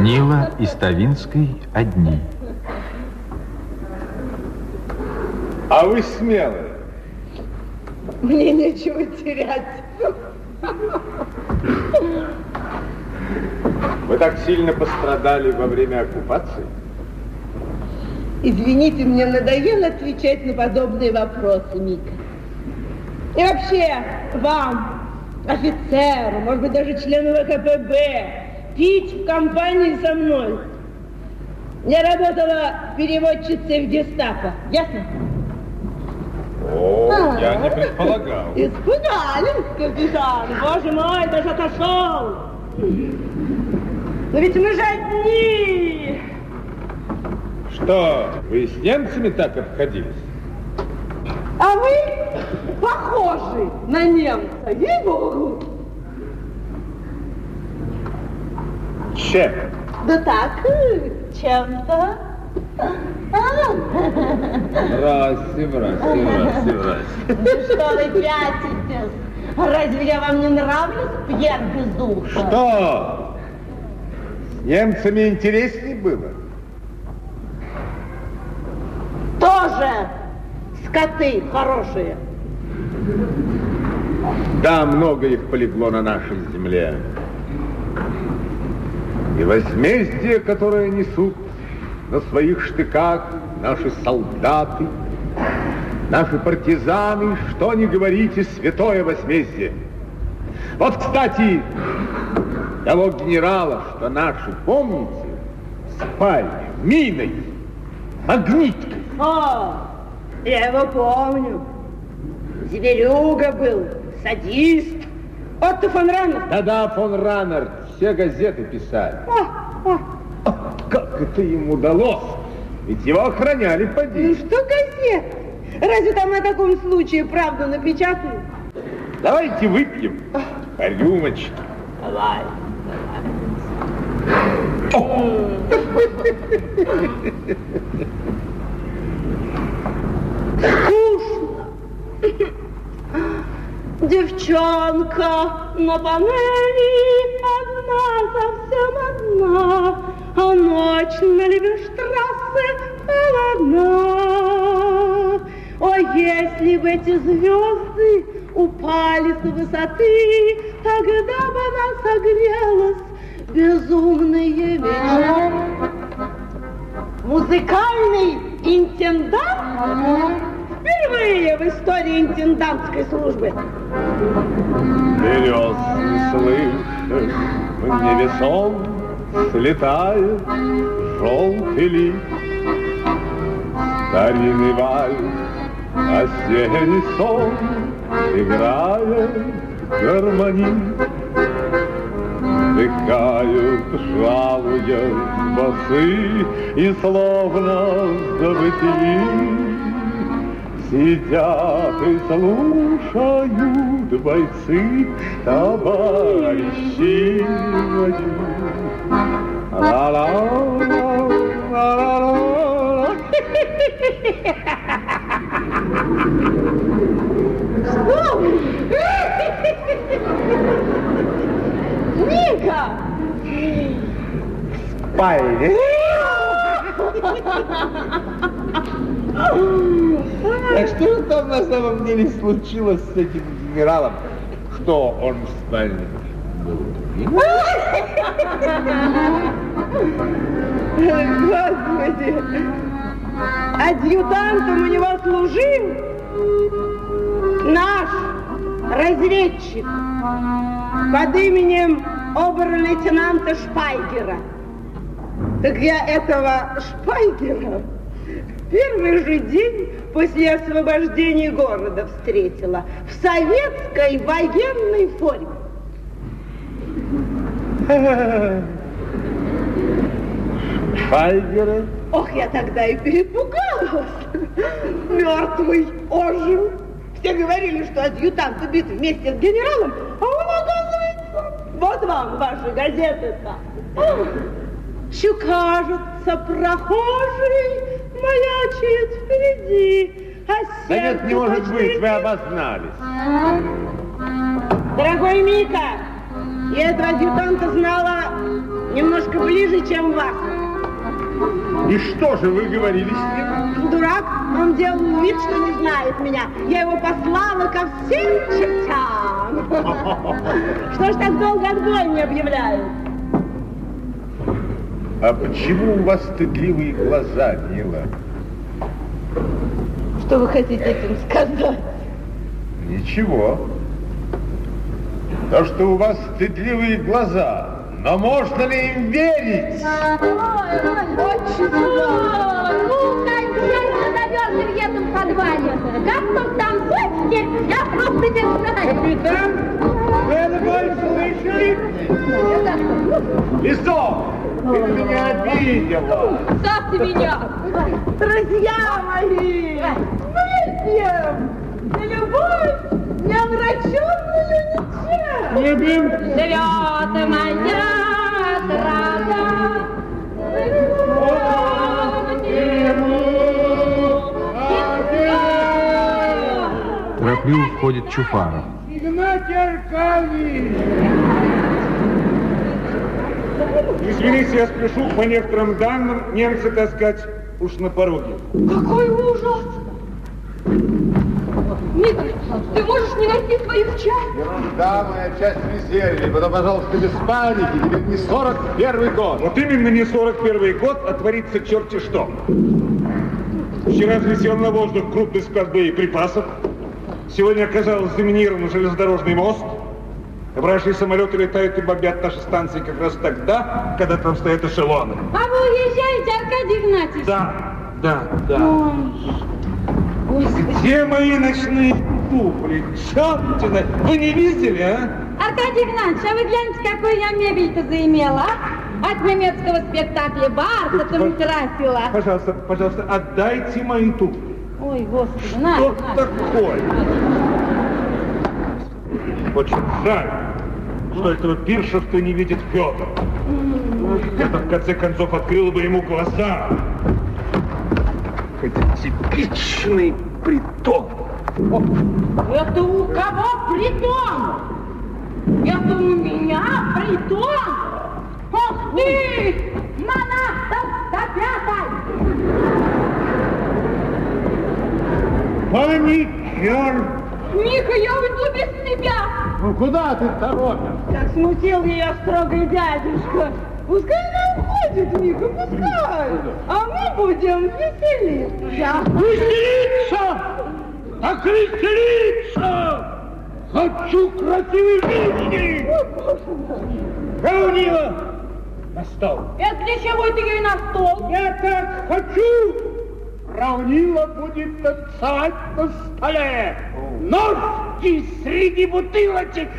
Нила и Ставинский одни. А вы смелые. Мне нечего терять. Вы так сильно пострадали во время оккупации? Извините, мне надоело отвечать на подобные вопросы, Мика. И вообще, вам, офицеру, может быть, даже члену ВКПБ, пить в компании со мной. Я работала переводчицей в гестапо, ясно? О, я не предполагал. Испугались, капитан, боже мой, даже отошел. Но ведь мы же одни. Что, вы с немцами так обходились? А вы похожи на немца, ей-богу. Чем? Да так, чем-то. Здрасте. Ну что вы пятитесь? Разве я вам не нравлюсь, Пьер Безухов? Что? С немцами интересней было? Тоже. Коты хорошие. Да, много их полегло на нашей земле. И возмездие, которое несут на своих штыках наши солдаты, наши партизаны, что ни говорите, святое возмездие. Вот, кстати, того генерала, что наши, помните, спали миной, магниткой. Я его помню. Зверюга был, садист. Отто фон Раннерт. Да-да, фон Раннерт. Все газеты писали. Как это им удалось? Ведь его охраняли поди. Ну что газеты? Разве там о таком случае правду напечатали? Давайте выпьем по рюмочке. Давай. Скучно. Девчонка на панели одна, совсем одна, а ночь на Левштрассе холодна. О, если бы эти звезды упали с высоты, тогда бы она согрелась безумные вечера. Музыкальный интендант? Впервые в истории интендантской службы. Берез не слышишь, в небе сон слетает желтый лик. Старинный вальс, осенний сон играет гармоник. вздыхают, жалуют басы, и словно в забытии сидят и слушают бойцы, товарищи Ника! В спальне. А что же там на самом деле случилось с этим генералом? Что он в спальне? Господи! Адъютантом у него служил наш разведчик под именем обер-лейтенанта Шпайгера. Так я этого Шпайгера в первый же день после освобождения города встретила в советской военной форме. Шпайгера? Ох, я тогда и перепугалась. Мертвый ожил. Все говорили, что адъютант убит вместе с генералом, а он, оказывается, вот вам ваши газеты-то. Еще, кажется, прохожий маячит впереди. А да нет, не может быть, вы обознались. Дорогой Мика, я этого адъютанта знала немножко ближе, чем вас. И что же вы говорили с ним? Дурак, он делал вид, что не знает меня. Я его послала ко всем чертям. Что ж так долго отбой не объявляют? А почему у вас стыдливые глаза, Нила? Что вы хотите этим сказать? Ничего. То, что у вас стыдливые глаза. Но можно ли им верить? Ну, конечно, наверное, в этом подвале. Как он там хочет, я просто не знаю. Капитан, вы это больше слышали? Лисов, ты меня обидела. Ставьте меня. Друзья мои, выпьем за любовь. Не обращенную ничем. Не бим. Живет моя страна. Торопливо входит Чуфаров. Игнатий Аркадьевич! Извините, я спешу, по некоторым данным, немцы, так сказать, уж на пороге. Какой ужас! Мика, ты можешь не найти свою часть? Да, моя часть веселья. Потом, пожалуйста, без паники. Ведь не 41-й год. Вот именно не 41-й год, а творится черти что. Вчера взлетел на воздух крупный склад боеприпасов. Сегодня оказался заминирован железнодорожный мост. Вражеские самолеты летают и бомбят наши станции как раз тогда, когда там стоят эшелоны. А вы уезжаете, Аркадий Игнатьевич? Да. Где мои ночные туфли? Чёртина! Вы не видели, а? Аркадий Игнатьевич, а вы гляньте, какую я мебель-то заимела, а? От немецкого спектакля Барса там украсила. Пожалуйста, отдайте мои туфли. Ой, Господи, Что такое? Очень жаль, что этого пиршества не видит Федор. Это, в конце концов, открыло бы ему глаза. Это типичный притон. Это у кого притон? Это у меня притон? Ох ты, монах толстопятый! Паникер! Миха, я уйду без тебя! Ну куда ты торопишь? Так смутил ее строгий дядюшка. Пускай она уходит, Мика, пускай, а мы будем веселиться. Веселиться! Окреститься! Хочу красивой жизни! Равнила! На стол! Это для чего это ей на стол? Я так хочу! равнило будет танцевать на столе. Ножки среди бутылочек.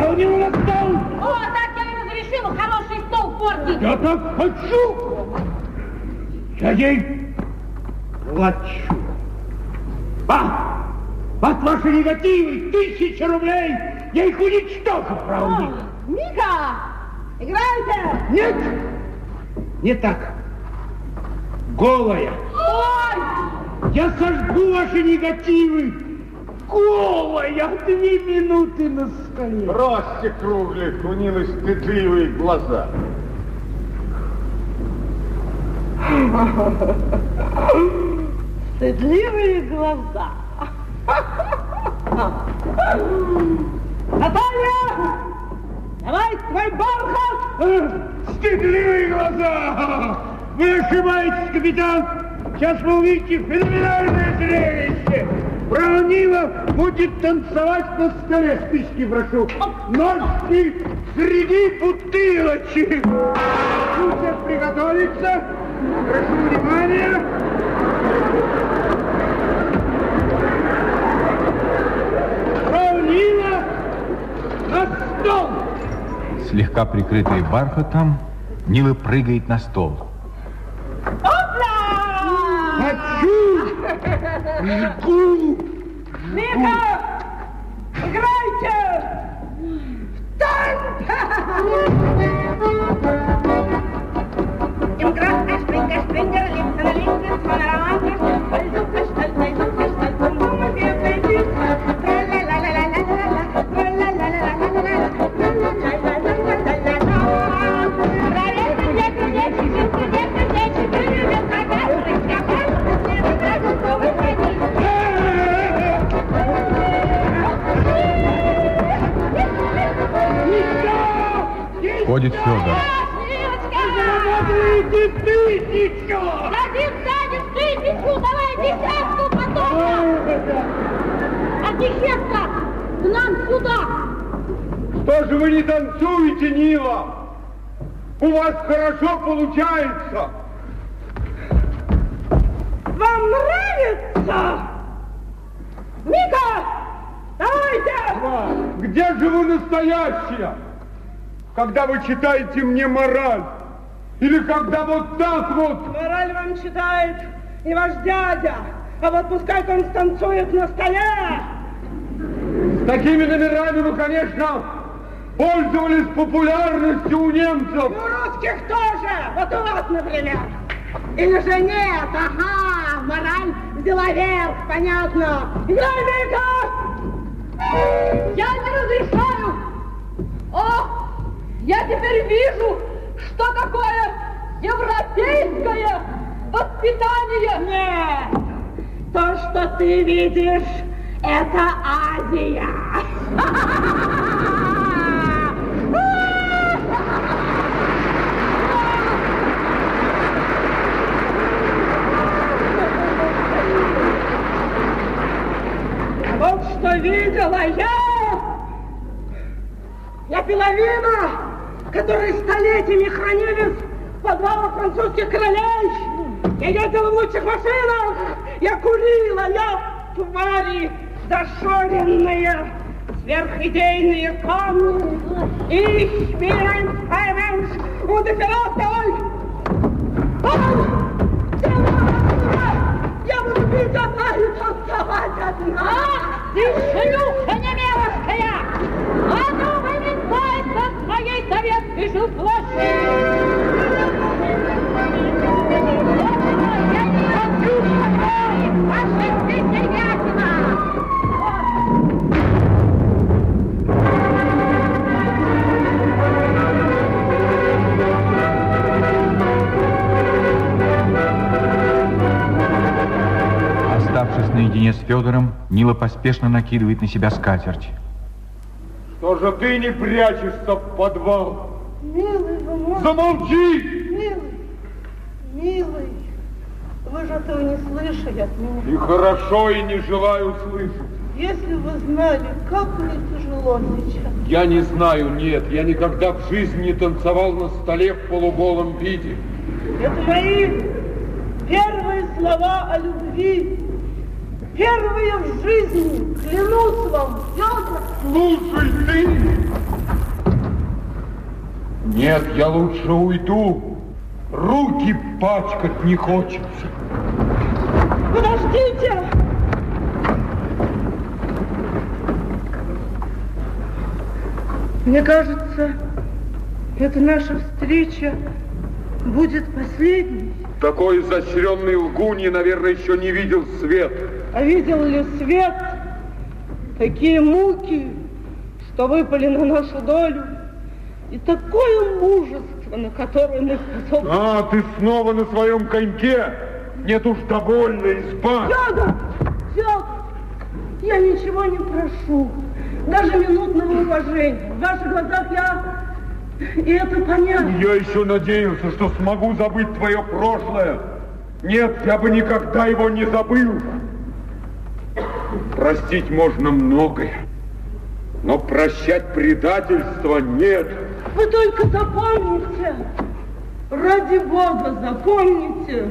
Равнило на стол. О, так я и разрешила хороший стол портить. Я так хочу. Я ей плачу. От вашей негативы 1000 рублей я их уничтожу, равнило. Мика, играйте! Нет, не так. Голая. Ой! Я сожгу ваши негативы. Голая. 2 минуты на столе. Бросьте, Круглик, у Нилы стыдливые глаза. Стыдливые глаза. Наталья! Давай твой бархат! Стыдливые глаза! Вы ошибаетесь, капитан! Сейчас вы увидите феноменальное зрелище! Равнило будет танцевать на столе. Спички прошу! Ножки среди бутылочек! Пусть приготовиться! Прошу внимания! Равнило на стол! Слегка прикрытый бархатом, Нила прыгает на стол. Опа! Хочу! Жгу! Мика! Играйте! Входит Федор. Заработаете 1000! Один станет 1000, давай десятку потом! А десятка к нам сюда! Что же вы не танцуете, Нила? У вас хорошо получается! Вам нравится? Мика, давайте! Где же вы настоящая? Когда вы читаете мне мораль, или когда вот так вот... Мораль вам читает не ваш дядя, а вот пускай он станцует на столе. С такими номерами вы, конечно, пользовались популярностью у немцев. И у русских тоже, вот у вас, например. Или же нет, ага, мораль взяла верх, понятно. Играй, Мика! Я не разрешаю! О! Я теперь вижу, что такое европейское воспитание. Нет, то, что ты видишь, это Азия. А вот что видела я пила вина, которые столетиями хранились в подвалах французских королей. Я ездила в лучших машинах, я курила, я твари зашоренные, сверхидейные камни. Ich bin ein Mensch und ich verlasse euch. Я буду пить одна и танцевать одна. Ты шлюха немецкая! А ну, вылезай со своей советской жилплощади! Я не хочу такой, ваша стервятина! Оставшись наедине с Федором, Нила поспешно накидывает на себя скатерть. Что же ты не прячешься в подвал? Милый, вы можете... Замолчи! Милый, вы же этого не слышали от меня. И хорошо, и не желаю слышать. Если вы знали, как мне тяжело сейчас. Я не знаю, нет, я никогда в жизни не танцевал на столе в полуголом виде. Это мои слова о любви. Первые в жизни, клянусь вам, Федор. Слушай ты! Нет, я лучше уйду. Руки пачкать не хочется. Подождите! Мне кажется, эта наша встреча будет последней. Такой изощренный лгунья, наверное, еще не видел свет. А видел ли свет такие муки, что выпали на нашу долю, и такое мужество, на которое мы способны... А, ты снова на своем коньке? Нет уж, довольна изба. Федор, Федор, я ничего не прошу, даже минутного уважения. В ваших глазах я... И это понятно. Я еще надеялся, что смогу забыть твое прошлое. Нет, я бы никогда его не забыл. Простить можно многое, но прощать предательство нет. Вы только запомните, ради Бога, запомните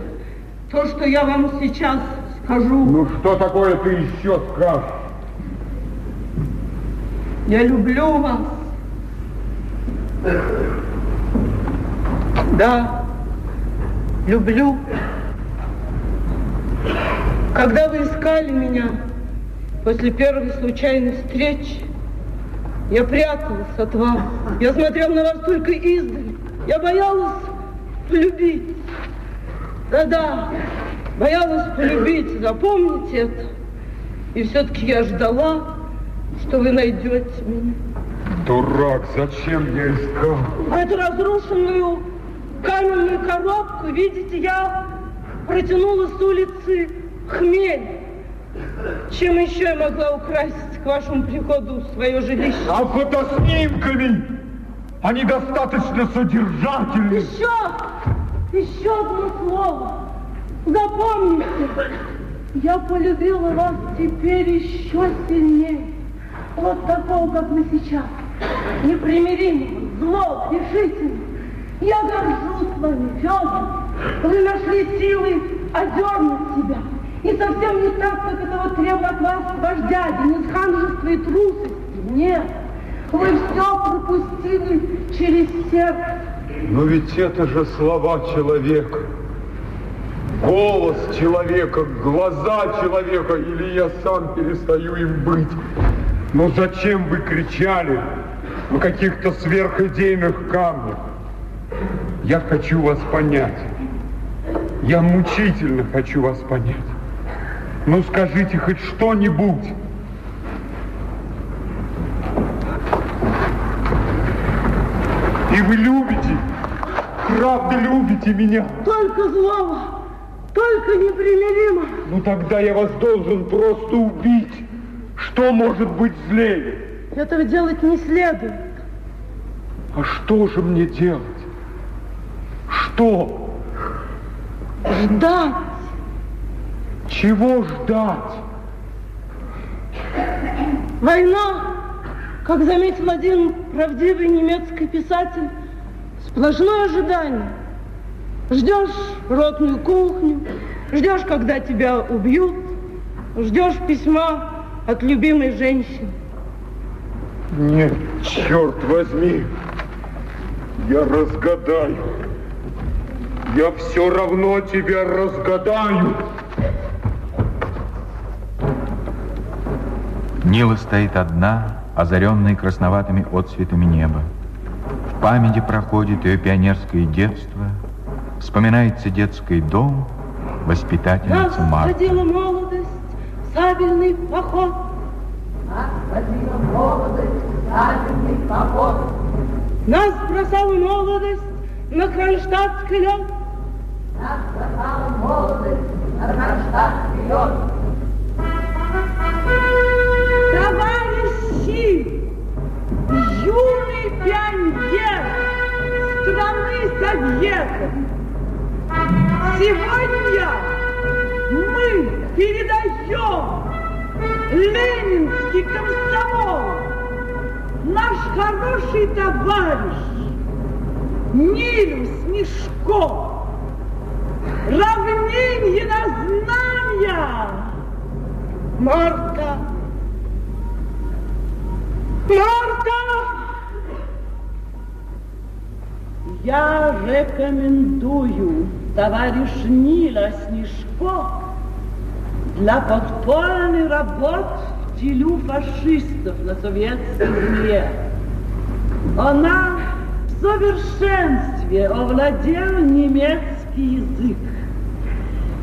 то, что я вам сейчас скажу. Ну что такое ты еще скажешь? Я люблю вас. Да, люблю. Когда вы искали меня после первой случайной встречи, я пряталась от вас. Я смотрела на вас только издали. Я боялась полюбить. Да-да, боялась полюбить. Запомните это. И все-таки я ждала, что вы найдете меня. Дурак, зачем я искал? Эту разрушенную каменную коробку, видите, я протянула с улицы хмель. Чем еще я могла украсить к вашему приходу свое жилище? А фотоснимками! Они достаточно содержательны. Еще одно слово. Запомните, я полюбила вас теперь еще сильнее. Вот такого, как мы сейчас. Непримиримый, зло, решительный. Я горжусь вами, Федор. Вы нашли силы одернуть себя. И совсем не так, как этого требует от вас ваш дядя, не с ханжества и трусости. Нет. Вы все пропустили через сердце. Но ведь это же слова человека. Голос человека, глаза человека. Или я сам перестаю им быть. Но зачем вы кричали о каких-то сверхидейных камнях? Я хочу вас понять. Я мучительно хочу вас понять. Ну скажите хоть что-нибудь. И вы любите, правда любите меня? Только злого, только непримиримо. Ну тогда я вас должен просто убить. Что может быть злее? Этого делать не следует. А что же мне делать? Что? Ждать. Чего ждать? Война, как заметил один правдивый немецкий писатель, сплошное ожидание. Ждешь ротную кухню, ждешь, когда тебя убьют, ждешь письма от любимой женщины. Нет, черт возьми, я разгадаю. Я все равно тебя разгадаю. Нила стоит одна, озаренная красноватыми отсветами неба. В памяти проходит ее пионерское детство, вспоминается детский дом, воспитательница Марта. Сабельный поход. Нас бросала молодость, сабельный поход. Нас бросала молодость на кронштадтский лед. Нас бросала молодость на кронштадтский лед. Товарищи, юный пионер страны Советов, сегодня мы передаем ленинский комсомол, наш хороший товарищ Нилу Снежко, равнение нас Марта! Марта! Я рекомендую товарищ Нила Снежко для подпольных работ в тылу фашистов на советской земле. Она в совершенстве овладела немецкий язык.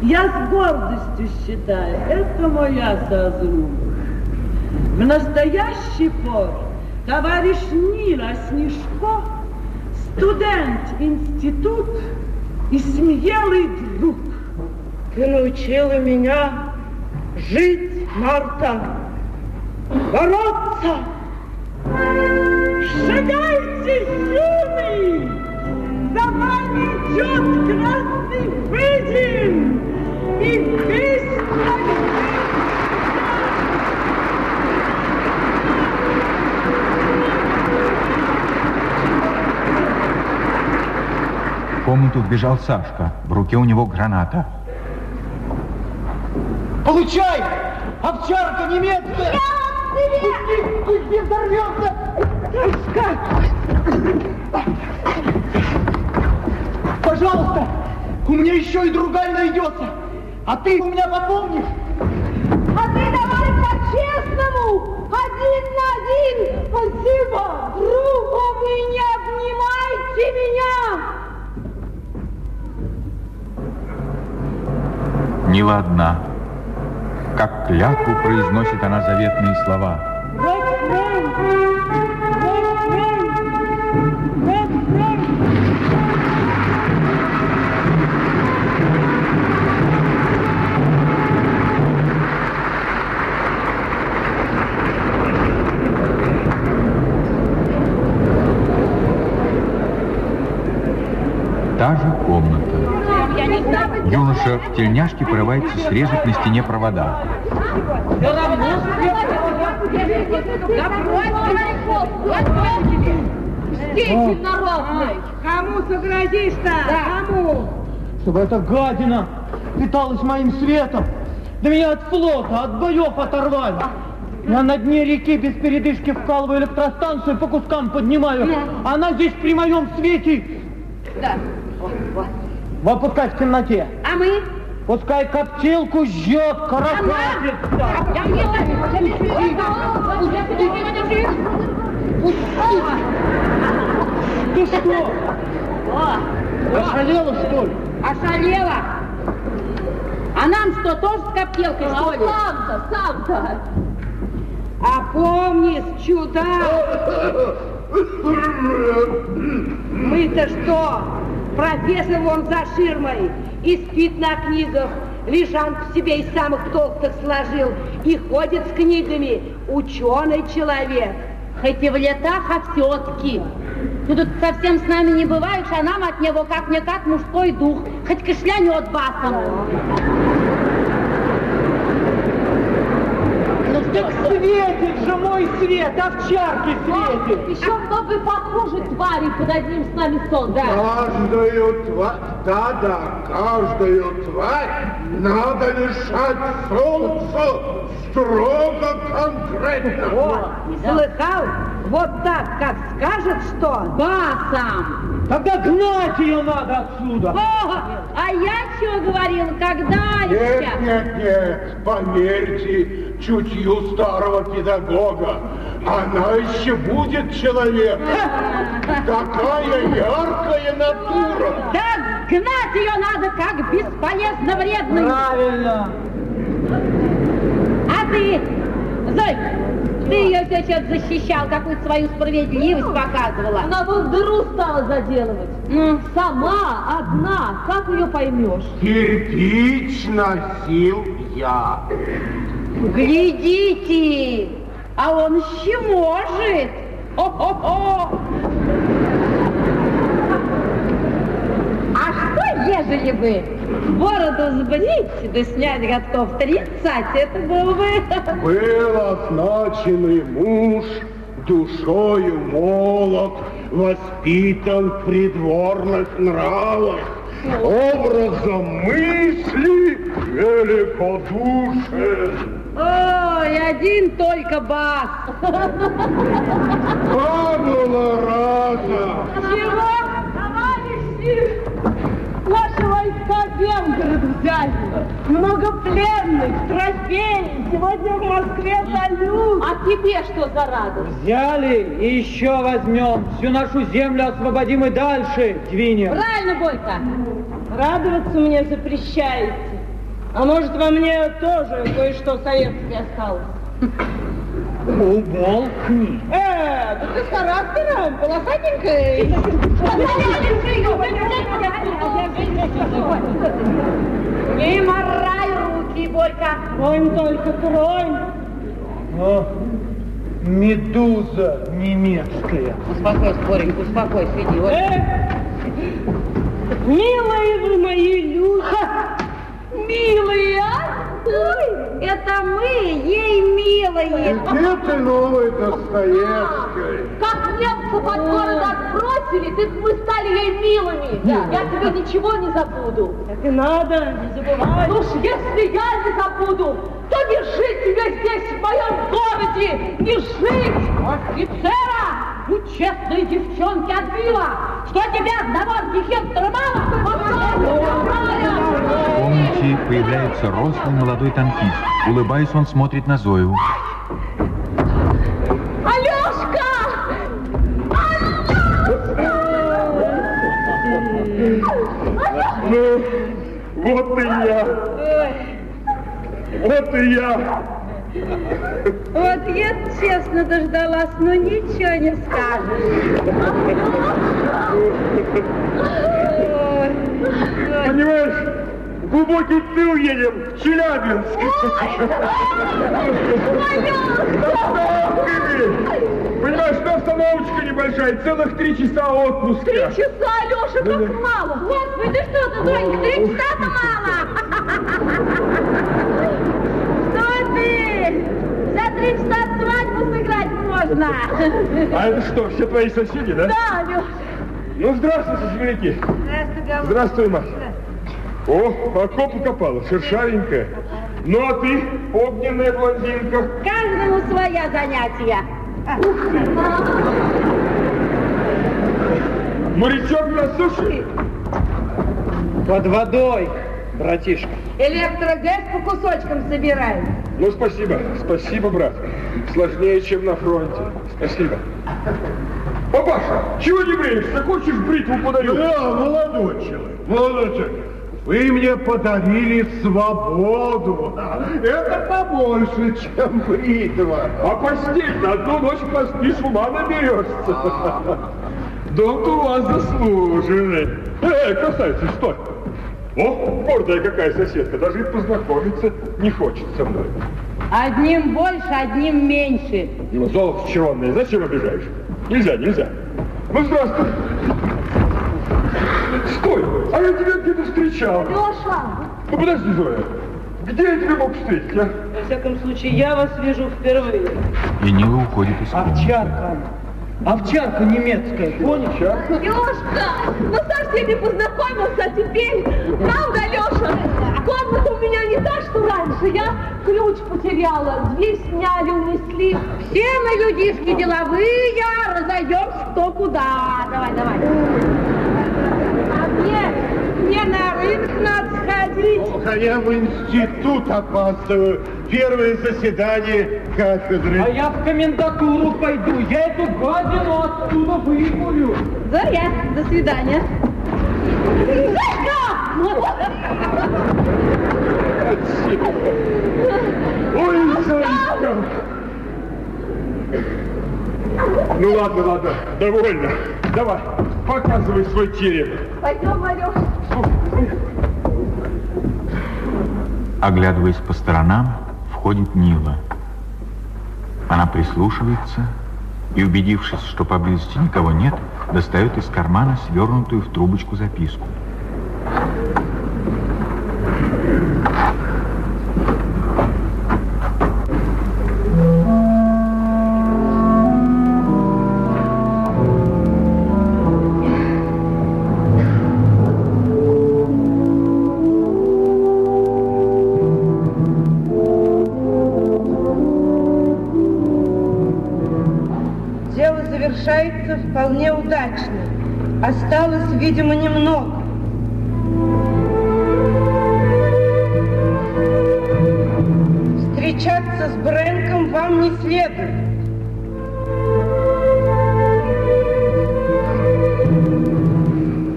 Я с гордостью считаю, это моя заслуга. В настоящий пор товарищ Нила Снежко, студент институт и смелый друг. Ты научила меня жить, Марта, бороться. Шагайте, юный! За вами идет красный выдень! И быстро! В комнату вбежал Сашка. В руке у него граната. Получай! Овчарка немецкая! Пусть не взорвется! Пожалуйста! У меня еще и другая найдется! А ты у меня попомнишь? А ты давай по-честному! Один на один! Спасибо! Друга вы не обнимайте меня! Нила одна. Как клятву произносит она заветные слова. Та же комната. Юноша в тельняшке порывается срезать на стене провода. Кому соградишь-то? Кому? Чтобы эта гадина питалась моим светом. Да меня от флота, от боев оторвали. Я на дне реки без передышки вкалываю электростанцию, по кускам поднимаю. Она здесь при моем свете... Да. Вот пускай в темноте. А мы? Пускай коптилку жжет, каракатит. Ты что? Ошалела, что ли? Ошалела. А нам что, тоже с коптилкой, что ли? Сам-то, сам-то. А помнишь, чудо? Мы-то что? Профессор вон за ширмой и спит на книгах, лежанку себе из самых толстых сложил и ходит с книгами. Ученый человек. Хоть и в летах, а все-таки. Ты тут совсем с нами не бываешь, а нам от него как-никак мужской дух. Хоть кашлянет басом. Так светит же мой свет, овчарки светит. Еще много похуже твари под одним с нами солнцем. Да. Каждую тварь, да-да, каждую тварь надо лишать солнца строго конкретно. Вот, слыхал? Вот так, как скажет, что? Басом. Тогда гнать ее надо отсюда. Бога, а я чего говорил, когда еще? Нет, нет, нет, померьте. Чутью старого педагога. Она еще будет человеком. Такая яркая натура. Да гнать ее надо, как бесполезно вредную. Правильно. А ты, Зойка, ты ее все что-то защищал, какую-то свою справедливость показывала. Она вот дыру стала заделывать. Сама, одна, как ее поймешь? Кирпич носил я. Глядите, а он еще может. О-хо-хо. А что, ежели бы бороду сбрить, да снять годков 30, это было бы... Был означенный муж, душою молод, воспитан в придворных нравах, образом мысли великодушен. и один только бас. Падала рада. Чего, товарищи, наши войска Белгород взяли. Много пленных, трофеев. Сегодня в Москве салют. А тебе что за радость? Взяли и еще возьмем. Всю нашу землю освободим и дальше двинем. Правильно, Бойко. Радоваться мне запрещаете. А может, во мне тоже кое-что советское осталось? Умолкни. Да ты с характером, полосатенькая. Не морай руки, Борька. Тронь только, тронь. О, медуза немецкая. Успокойся, Борик, успокойся, иди. Милые вы мои люди. Милые, а? Ой, это мы ей милые. Где ты новая Достоевская? Как немца под город отбросили, так мы стали ей милыми. Да. Я тебе ничего не забуду. Так и надо, не забывай. Ну уж если я не забуду, то не жить тебе здесь, в моем городе. Не жить! Офицера! Ну, честные девчонки отбила! Что тебе одного архитектора мало? В комнате появляется рослый молодой танкист. Улыбаясь, он смотрит на Зою. Алешка! Алешка! Ну, вот и я. Вот я честно дождалась, но ничего не скажешь. Понимаешь? Глубокий тыл едем в Челябинск. Понимаешь, что остановочка небольшая, целых 3 часа отпуска. 3 часа, Алёша, как мало. Господи, ты что, Зазонька, 3 часа-то мало. Что ты? За 3 часа свадьбу сыграть можно. А это что, все твои соседи, да? Да, Алёша. Ну, здравствуйте, земляки. Здравствуй, Гавр. Здравствуй, Маша. О, окопу копала, шершавенькая. Ну, а ты, огненная блондинка. Каждому своя занятия. Морячок на суше? Под водой, братишка. Электрогэс по кусочкам собираем. Ну, спасибо, брат. Сложнее, чем на фронте. Спасибо. Папаша, чего не бреешься? Хочешь, бритву подарю? Да, молодой человек. Вы мне подарили свободу. Это побольше, чем бритва. А постель на одну ночь поспишь, ума наберешься. Долг у вас заслуженный. Красавица, стой. О, гордая какая соседка, даже и познакомиться не хочет со мной. Одним больше, одним меньше. Ну, золото черное, зачем обижаешь? Нельзя. Ну, здравствуй. Стой! А я тебя где-то встречал. Леша! Ну подожди, Зоя. Где я тебя мог встретить, а? Во всяком случае, я вас вижу впервые. И Нила уходит из комнаты. Овчарка немецкая, понял? Лешка, ну со всеми познакомился, а теперь, правда, Леша? Комната у меня не та, что раньше. Я ключ потеряла, дверь сняли, унесли. Все мы, людишки, деловые, разойдемся кто куда. Давай. Мне на рынок надо сходить. Ох, а я в институт опаздываю. Первое заседание кафедры. А я в комендатуру пойду. Я эту гадину оттуда выгулю. Зоя, до свидания. Зайка! Ой, Зайка! Ну ладно, довольно. Давай, показывай свой череп. Пойдем, Алёш. Оглядываясь по сторонам, входит Нила. Она прислушивается и, убедившись, что поблизости никого нет, достает из кармана свернутую в трубочку записку. получается вполне удачно. Осталось, видимо, немного. Встречаться с Бренком вам не следует.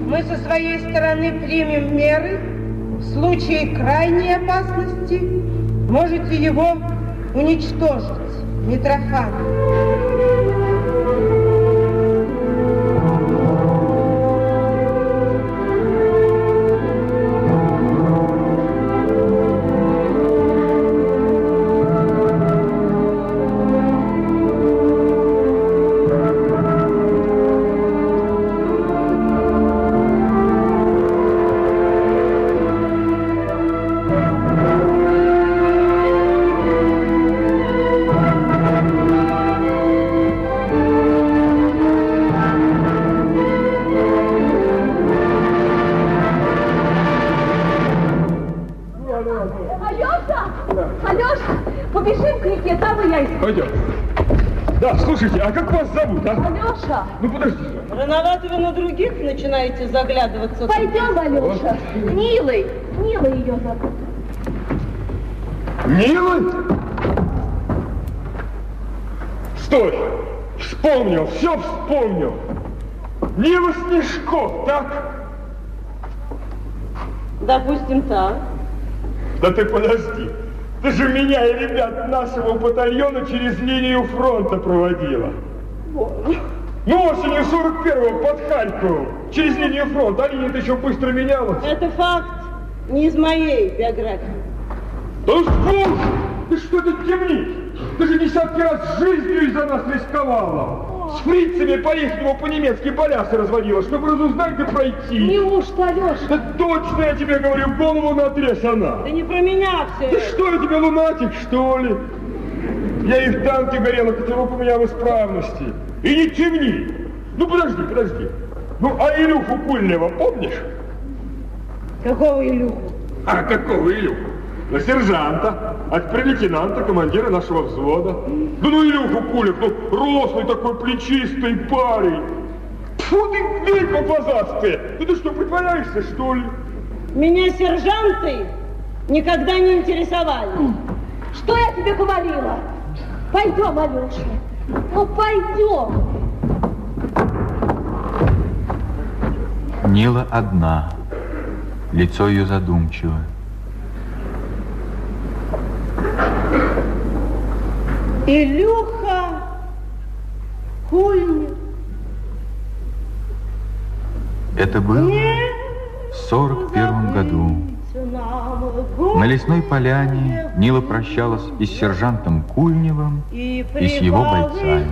Мы со своей стороны примем меры. В случае крайней опасности можете его уничтожить, Митрофанов. А как вас зовут, а? Алёша! Ну подождите. Рановато вы на других начинаете заглядываться. Пойдем, Алёша. Вот. Нилой. Нилой ее зовут. Нилой? Стой! Вспомнил, все вспомнил. Нила Снежко, так? Допустим, так. Да ты подожди. Ты же меня и ребят нашего батальона через линию фронта проводила. Боже. Ну, осенью 41-го под Харьковом. Через линию фронта. А линия-то еще быстро менялась. Это факт. Не из моей биографии. Да уж, ты что тут темнишь? Ты же десятки раз жизнью из-за нас рисковала. О. С фрицами по-ихнему по-немецки балясы разводила, чтобы разузнать и пройти. Неужто, Алёша? Да точно я тебе говорю, голову наотрез она. Да не про меня все. Да что я тебе, лунатик, что ли? Я и в танке горела, котелок у меня в исправности. И не темни. Ну подожди, подожди. Ну а Илюху Кульнева помнишь? Какого Илюху? А какого Илюху? На сержанта, от прелейтенанта, командира нашего взвода. Да ну Илюха Кулев, ну рослый такой плечистый парень. Фу ты, ведьма глазастая, ну ты что, притворяешься, что ли? Меня сержанты никогда не интересовали. Что я тебе говорила? Пойдем, Алёша, ну пойдем. Нила одна, лицо ее задумчиво. Илюха Кульнев. Это было в 41-м году. На лесной поляне Нила прощалась и с сержантом Кульневым, и с его бойцами.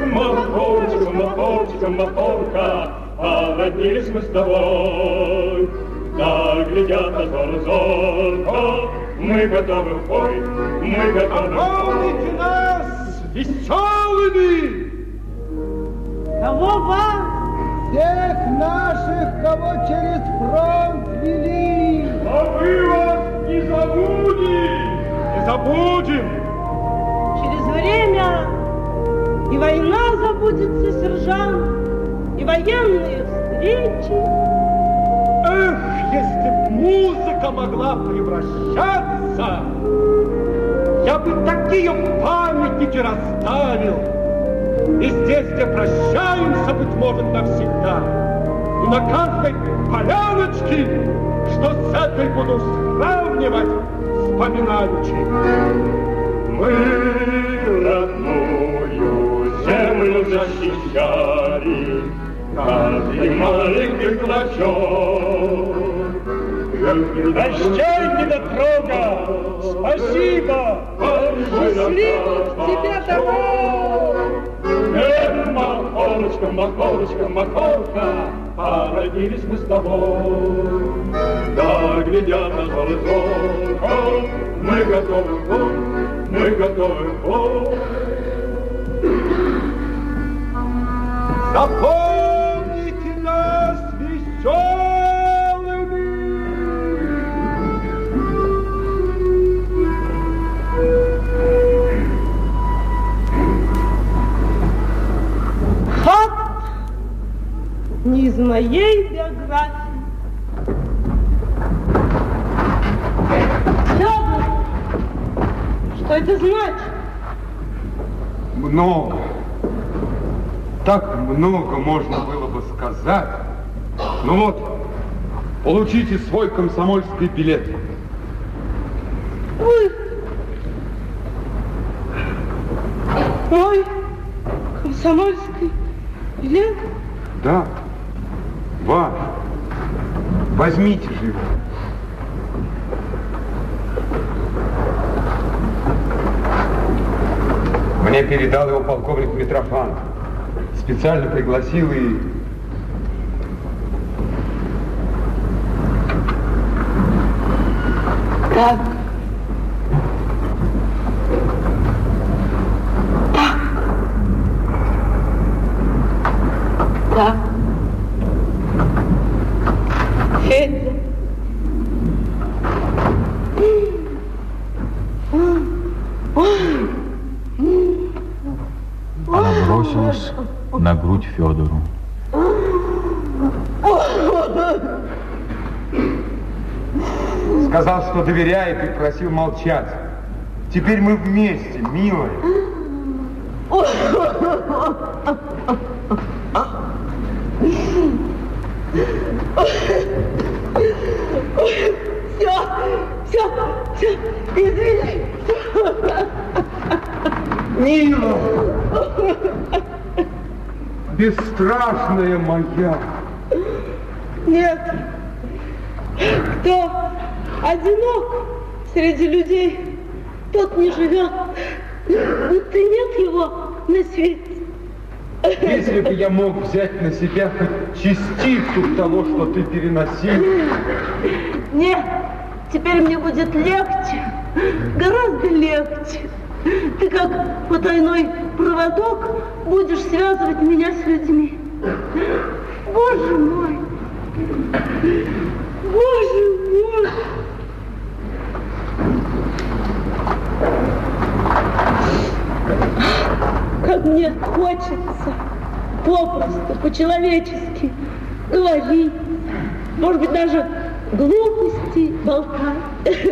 Махорочка, махорочка, махорка, породнились мы с тобой. Так глядят озоры зорко, мы готовы в бой, мы готовы. Помните нас веселыми! Кого вас? Всех наших, кого через фронт вели. А вы вас не забудем, не забудем. Через время и война забудется, сержант, и военные встречи. Эх, если б музыка могла превращаться, я бы такие памятники расставил. И здесь, где прощаемся, быть может, навсегда, и на каждой поляночке, что с этой буду сравнивать, вспоминаючи. Мы родную землю защищали, каждый маленький клочок. Прощайте, дорога, спасибо, счастливых тебе домой. Эх, махорочка, махорочка, махорка, породились мы с тобой. Да, глядят на золото, мы готовы к бою. Мы готовы в бой. Не из моей биографии. Что это значит? Много. Так много можно было бы сказать. Ну вот, получите свой комсомольский билет. Ой. Ой, комсомольский билет? Да. Ваш. Возьмите же его. Мне передал его полковник Митрофанов. Специально пригласил и... Так. Так. Так. Федя. Она бросилась на грудь Федору. Сказал, что доверяет, и просил молчать. Теперь мы вместе, милая. Все, извини. Нила, бесстрашная моя. Нет, кто одинок среди людей, тот не живет, будто нет его на свете. Если бы я мог взять на себя хоть частицу того, что ты переносил. Нет, теперь мне будет легче, гораздо легче. Ты как потайной проводок будешь связывать меня с людьми. Боже мой! Боже мой! Как мне хочется попросту, по-человечески говорить, может быть, даже глупости болтать,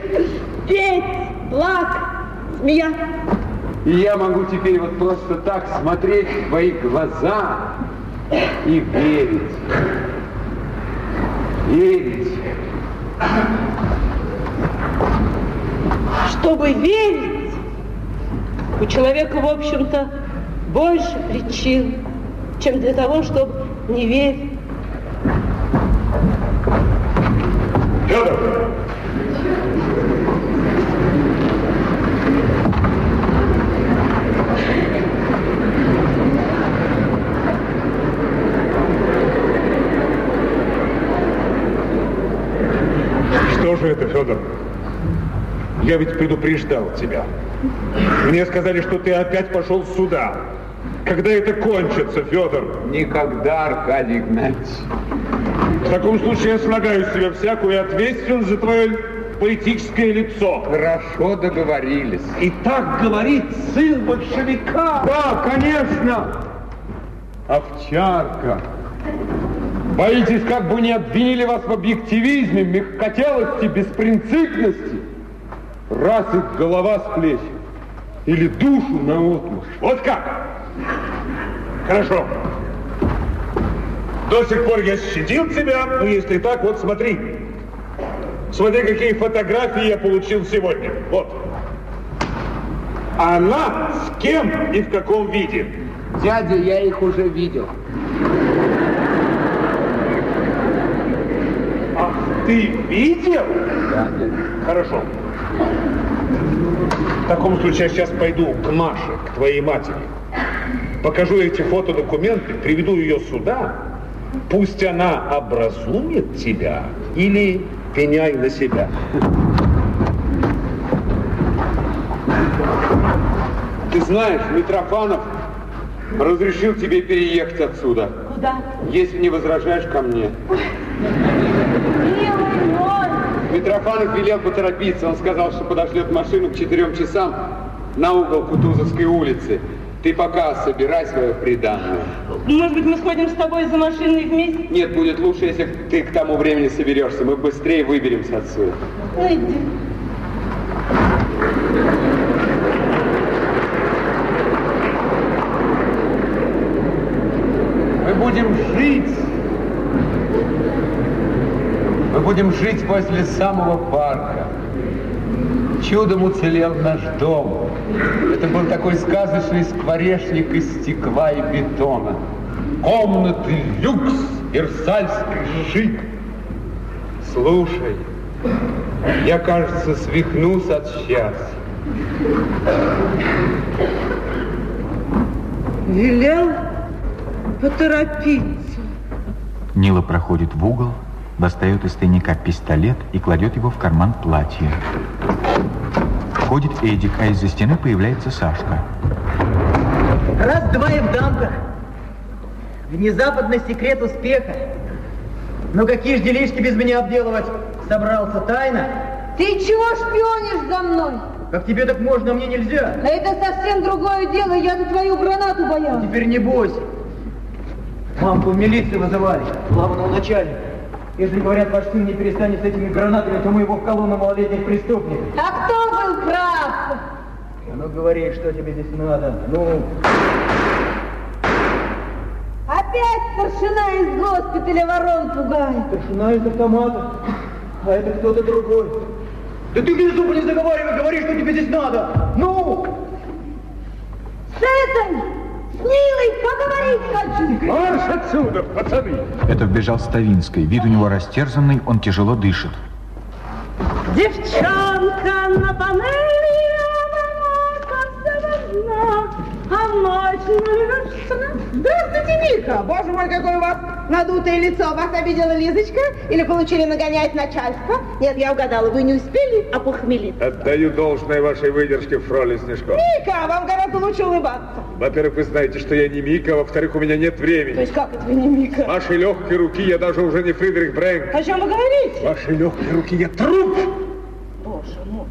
петь, плакать, смеяться. И я могу теперь вот просто так смотреть в твои глаза и верить. Верить. Чтобы верить, у человека, в общем-то, больше причин, чем для того, чтобы не верить. Федор! Что же это, Федор? Я ведь предупреждал тебя. Мне сказали, что ты опять пошел сюда. Когда это кончится, Федор? Никогда, Аркадий Игнатьевич. В таком случае я слагаю с себя всякую ответственность за твое политическое лицо. Хорошо договорились. И так говорит сын большевика. Да, конечно. Овчарка. Боитесь, как бы не обвинили вас в объективизме, мягкотелости, беспринципности. Раз их голова с плеч. Или душу наотмашь. Вот как? Хорошо. До сих пор я щадил тебя, но если так, вот смотри. Смотри, какие фотографии я получил сегодня. Вот. Она с кем и в каком виде? Дядя, я их уже видел. Ах, ты видел? Да. Хорошо. В таком случае я сейчас пойду к Маше, к твоей матери. Покажу эти фотодокументы, приведу ее сюда. Пусть она образумит тебя или пеняй на себя. Ты знаешь, Митрофанов разрешил тебе переехать отсюда. Куда? Если не возражаешь, ко мне. Ой. Митрофанов велел поторопиться. Он сказал, что подошлет машину к 4 часам на угол Кутузовской улицы. Ты пока собирай свое приданное. Может быть, мы сходим с тобой за машиной вместе? Нет, будет лучше, если ты к тому времени соберешься. Мы быстрее выберемся отсюда. Ну, иди. Мы будем жить. Мы будем жить возле самого парка. Чудом уцелел наш дом. Это был такой сказочный скворечник из стекла и бетона. Комнаты, люкс, версальский шик. Слушай, я, кажется, свихнусь от счастья. Велел поторопиться. Нила проходит в угол, достает из тайника пистолет и кладет его в карман платья. Входит Эдик, а из-за стены появляется Сашка. Раз-два и в дамках. Внезапный секрет успеха. Ну какие ж делишки без меня обделывать? Собрался тайно. Ты чего шпионишь за мной? Как тебе так можно, а мне нельзя? А это совсем другое дело, я за твою гранату боялась. Теперь не бойся. Мамку в милицию вызывали, главного начальника. Если, говорят, ваш сын не перестанет с этими гранатами, то мы его в колонну малолетних преступников. А кто был прав? Ну, говори, что тебе здесь надо. Ну. Опять старшина из госпиталя ворон пугает. Старшина из автомата. А это кто-то другой. Да ты без зуба не заговаривай, говори, что тебе здесь надо. Ну! С этой! С Нилой поговорить хочу! Марш отсюда, пацаны! Это вбежал Ставинский. Вид у него растерзанный, он тяжело дышит. Девчонка на панели, она каждого дна, а ночь навершена. Здравствуйте, Мика! Боже мой, какое у вас надутое лицо! Вас обидела Лизочка? Или получили нагонять начальство? Нет, я угадала, вы не успели опохмелиться. Отдаю должное вашей выдержке, фройлен Снежко. Мика, вам гораздо лучше улыбаться. Во-первых, вы знаете, что я не Мика, во-вторых, у меня нет времени. То есть как это вы не Мика? С вашей легкой руки я даже уже не Фридрих Бренк. О чем вы говорите? С вашей легкой руки я труп! Боже мой.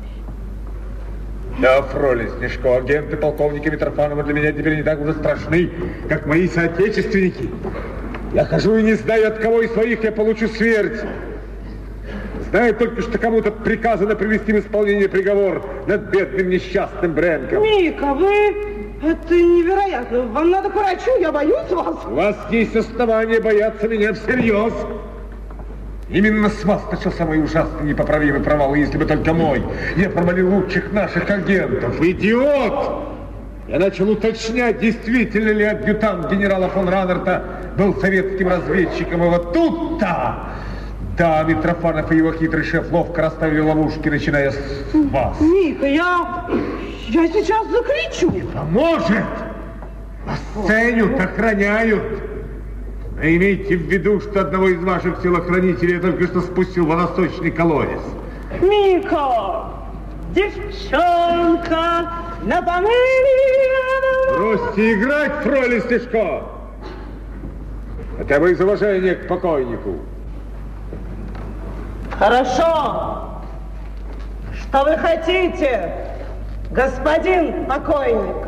Да, фройлен Снежко, агенты полковника Митрофанова для меня теперь не так уже страшны, как мои соотечественники. Я хожу и не знаю, от кого из своих я получу смерть. Знаю только, что кому-то приказано привести в исполнение приговор над бедным несчастным Бренком. Мика, вы... Это невероятно. Вам надо к врачу, я боюсь вас. У вас есть основания бояться меня всерьез. Именно с вас начался мой ужасный непоправимый провал, если бы только мой. Я провалил лучших наших агентов. Идиот! Я начал уточнять, действительно ли адъютант генерала фон Раннерта был советским разведчиком. И вот тут-то... Да, Митрофанов и его хитрый шеф ловко расставили ловушки, начиная с вас. Мика, я сейчас закричу. Не поможет! Вас ценят, охраняют. Но имейте в виду, что одного из ваших телохранителей я только что спустил в водосточный колодец. Мика! Девчонка! На панели! Бросьте играть, фройлен Снежко! Хотя бы из уважения к покойнику. Хорошо. Что вы хотите, господин покойник?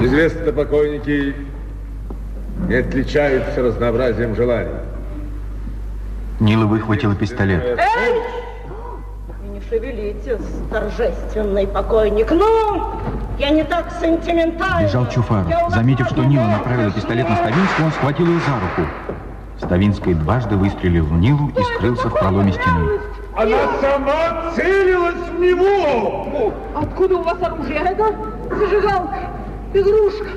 Известно, покойники не отличаются разнообразием желаний. Нила выхватила пистолет. Эй! Вы не шевелитесь, торжественный покойник. Ну, я не так сентиментален. Бежал Чуфаров. Заметив, что Нила направила пистолет на Ставинского, он схватил ее за руку. Ставинский дважды выстрелил в Нилу и скрылся в проломе стены. Она сама целилась в него! Откуда у вас оружие? Это зажигалка, игрушка,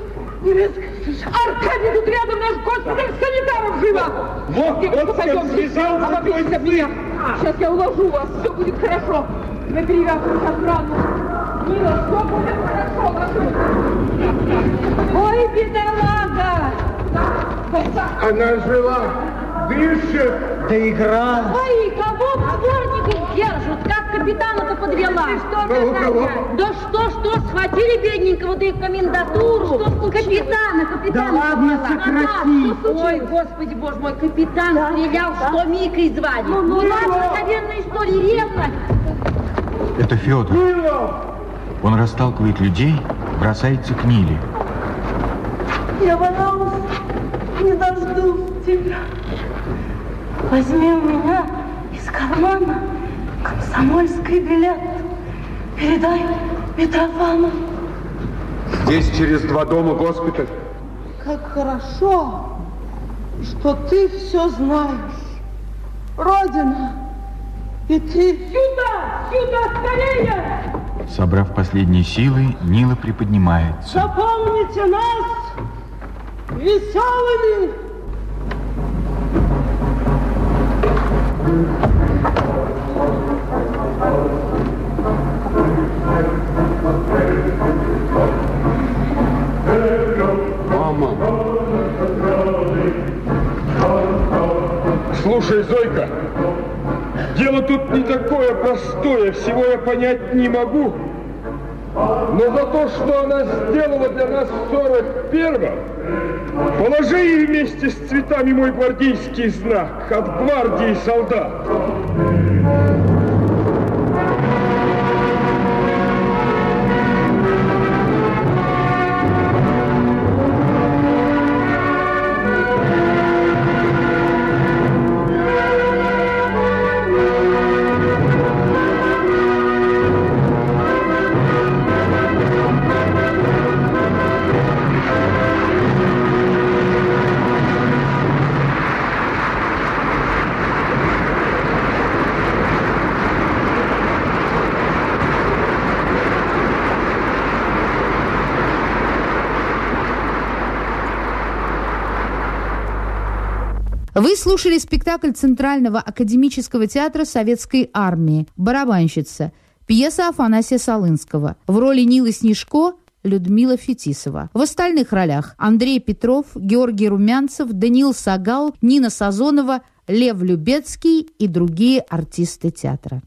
немецкая. Аркадий, тут рядом наш госпиталь санитаров жива! Вот пойдем, связал, обойдите меня. Сейчас я уложу вас, все будет хорошо. Мы перевязываем охрану. Нила, все будет хорошо, хорошо. Ой, бедолага! Она жива, дышит, да игра. Ой, кого дворники держат, как капитана-то под подвела. Да что, схватили бедненького, да и в комендатуру. Что капитана. Да ладно, сократи. Ой, господи, боже мой, капитан стрелял, что Микой звали. Ну ладно, наверное, что ли, ревность. Это Федор. Он расталкивает людей, бросается к Ниле. Я боялась, не дождусь тебя. Возьми у меня из кармана комсомольский билет. Передай Митрофану. Здесь через 2 дома госпиталь. Как хорошо, что ты все знаешь. Родина, и ты... Сюда, сюда, скорее! Собрав последние силы, Нила приподнимается. Запомните нас веселыми! Мама! Слушай, Зойка, дело тут не такое простое, всего я понять не могу, но за то, что она сделала для нас в 41-м, положи ей вместе с цветами мой гвардейский знак от гвардии солдат. Вы слушали спектакль Центрального академического театра Советской армии «Барабанщица», пьеса Афанасия Салынского. В роли Нилы Снежко Людмила Фетисова. В остальных ролях Андрей Петров, Георгий Румянцев, Даниил Сагал, Нина Сазонова, Лев Любецкий и другие артисты театра.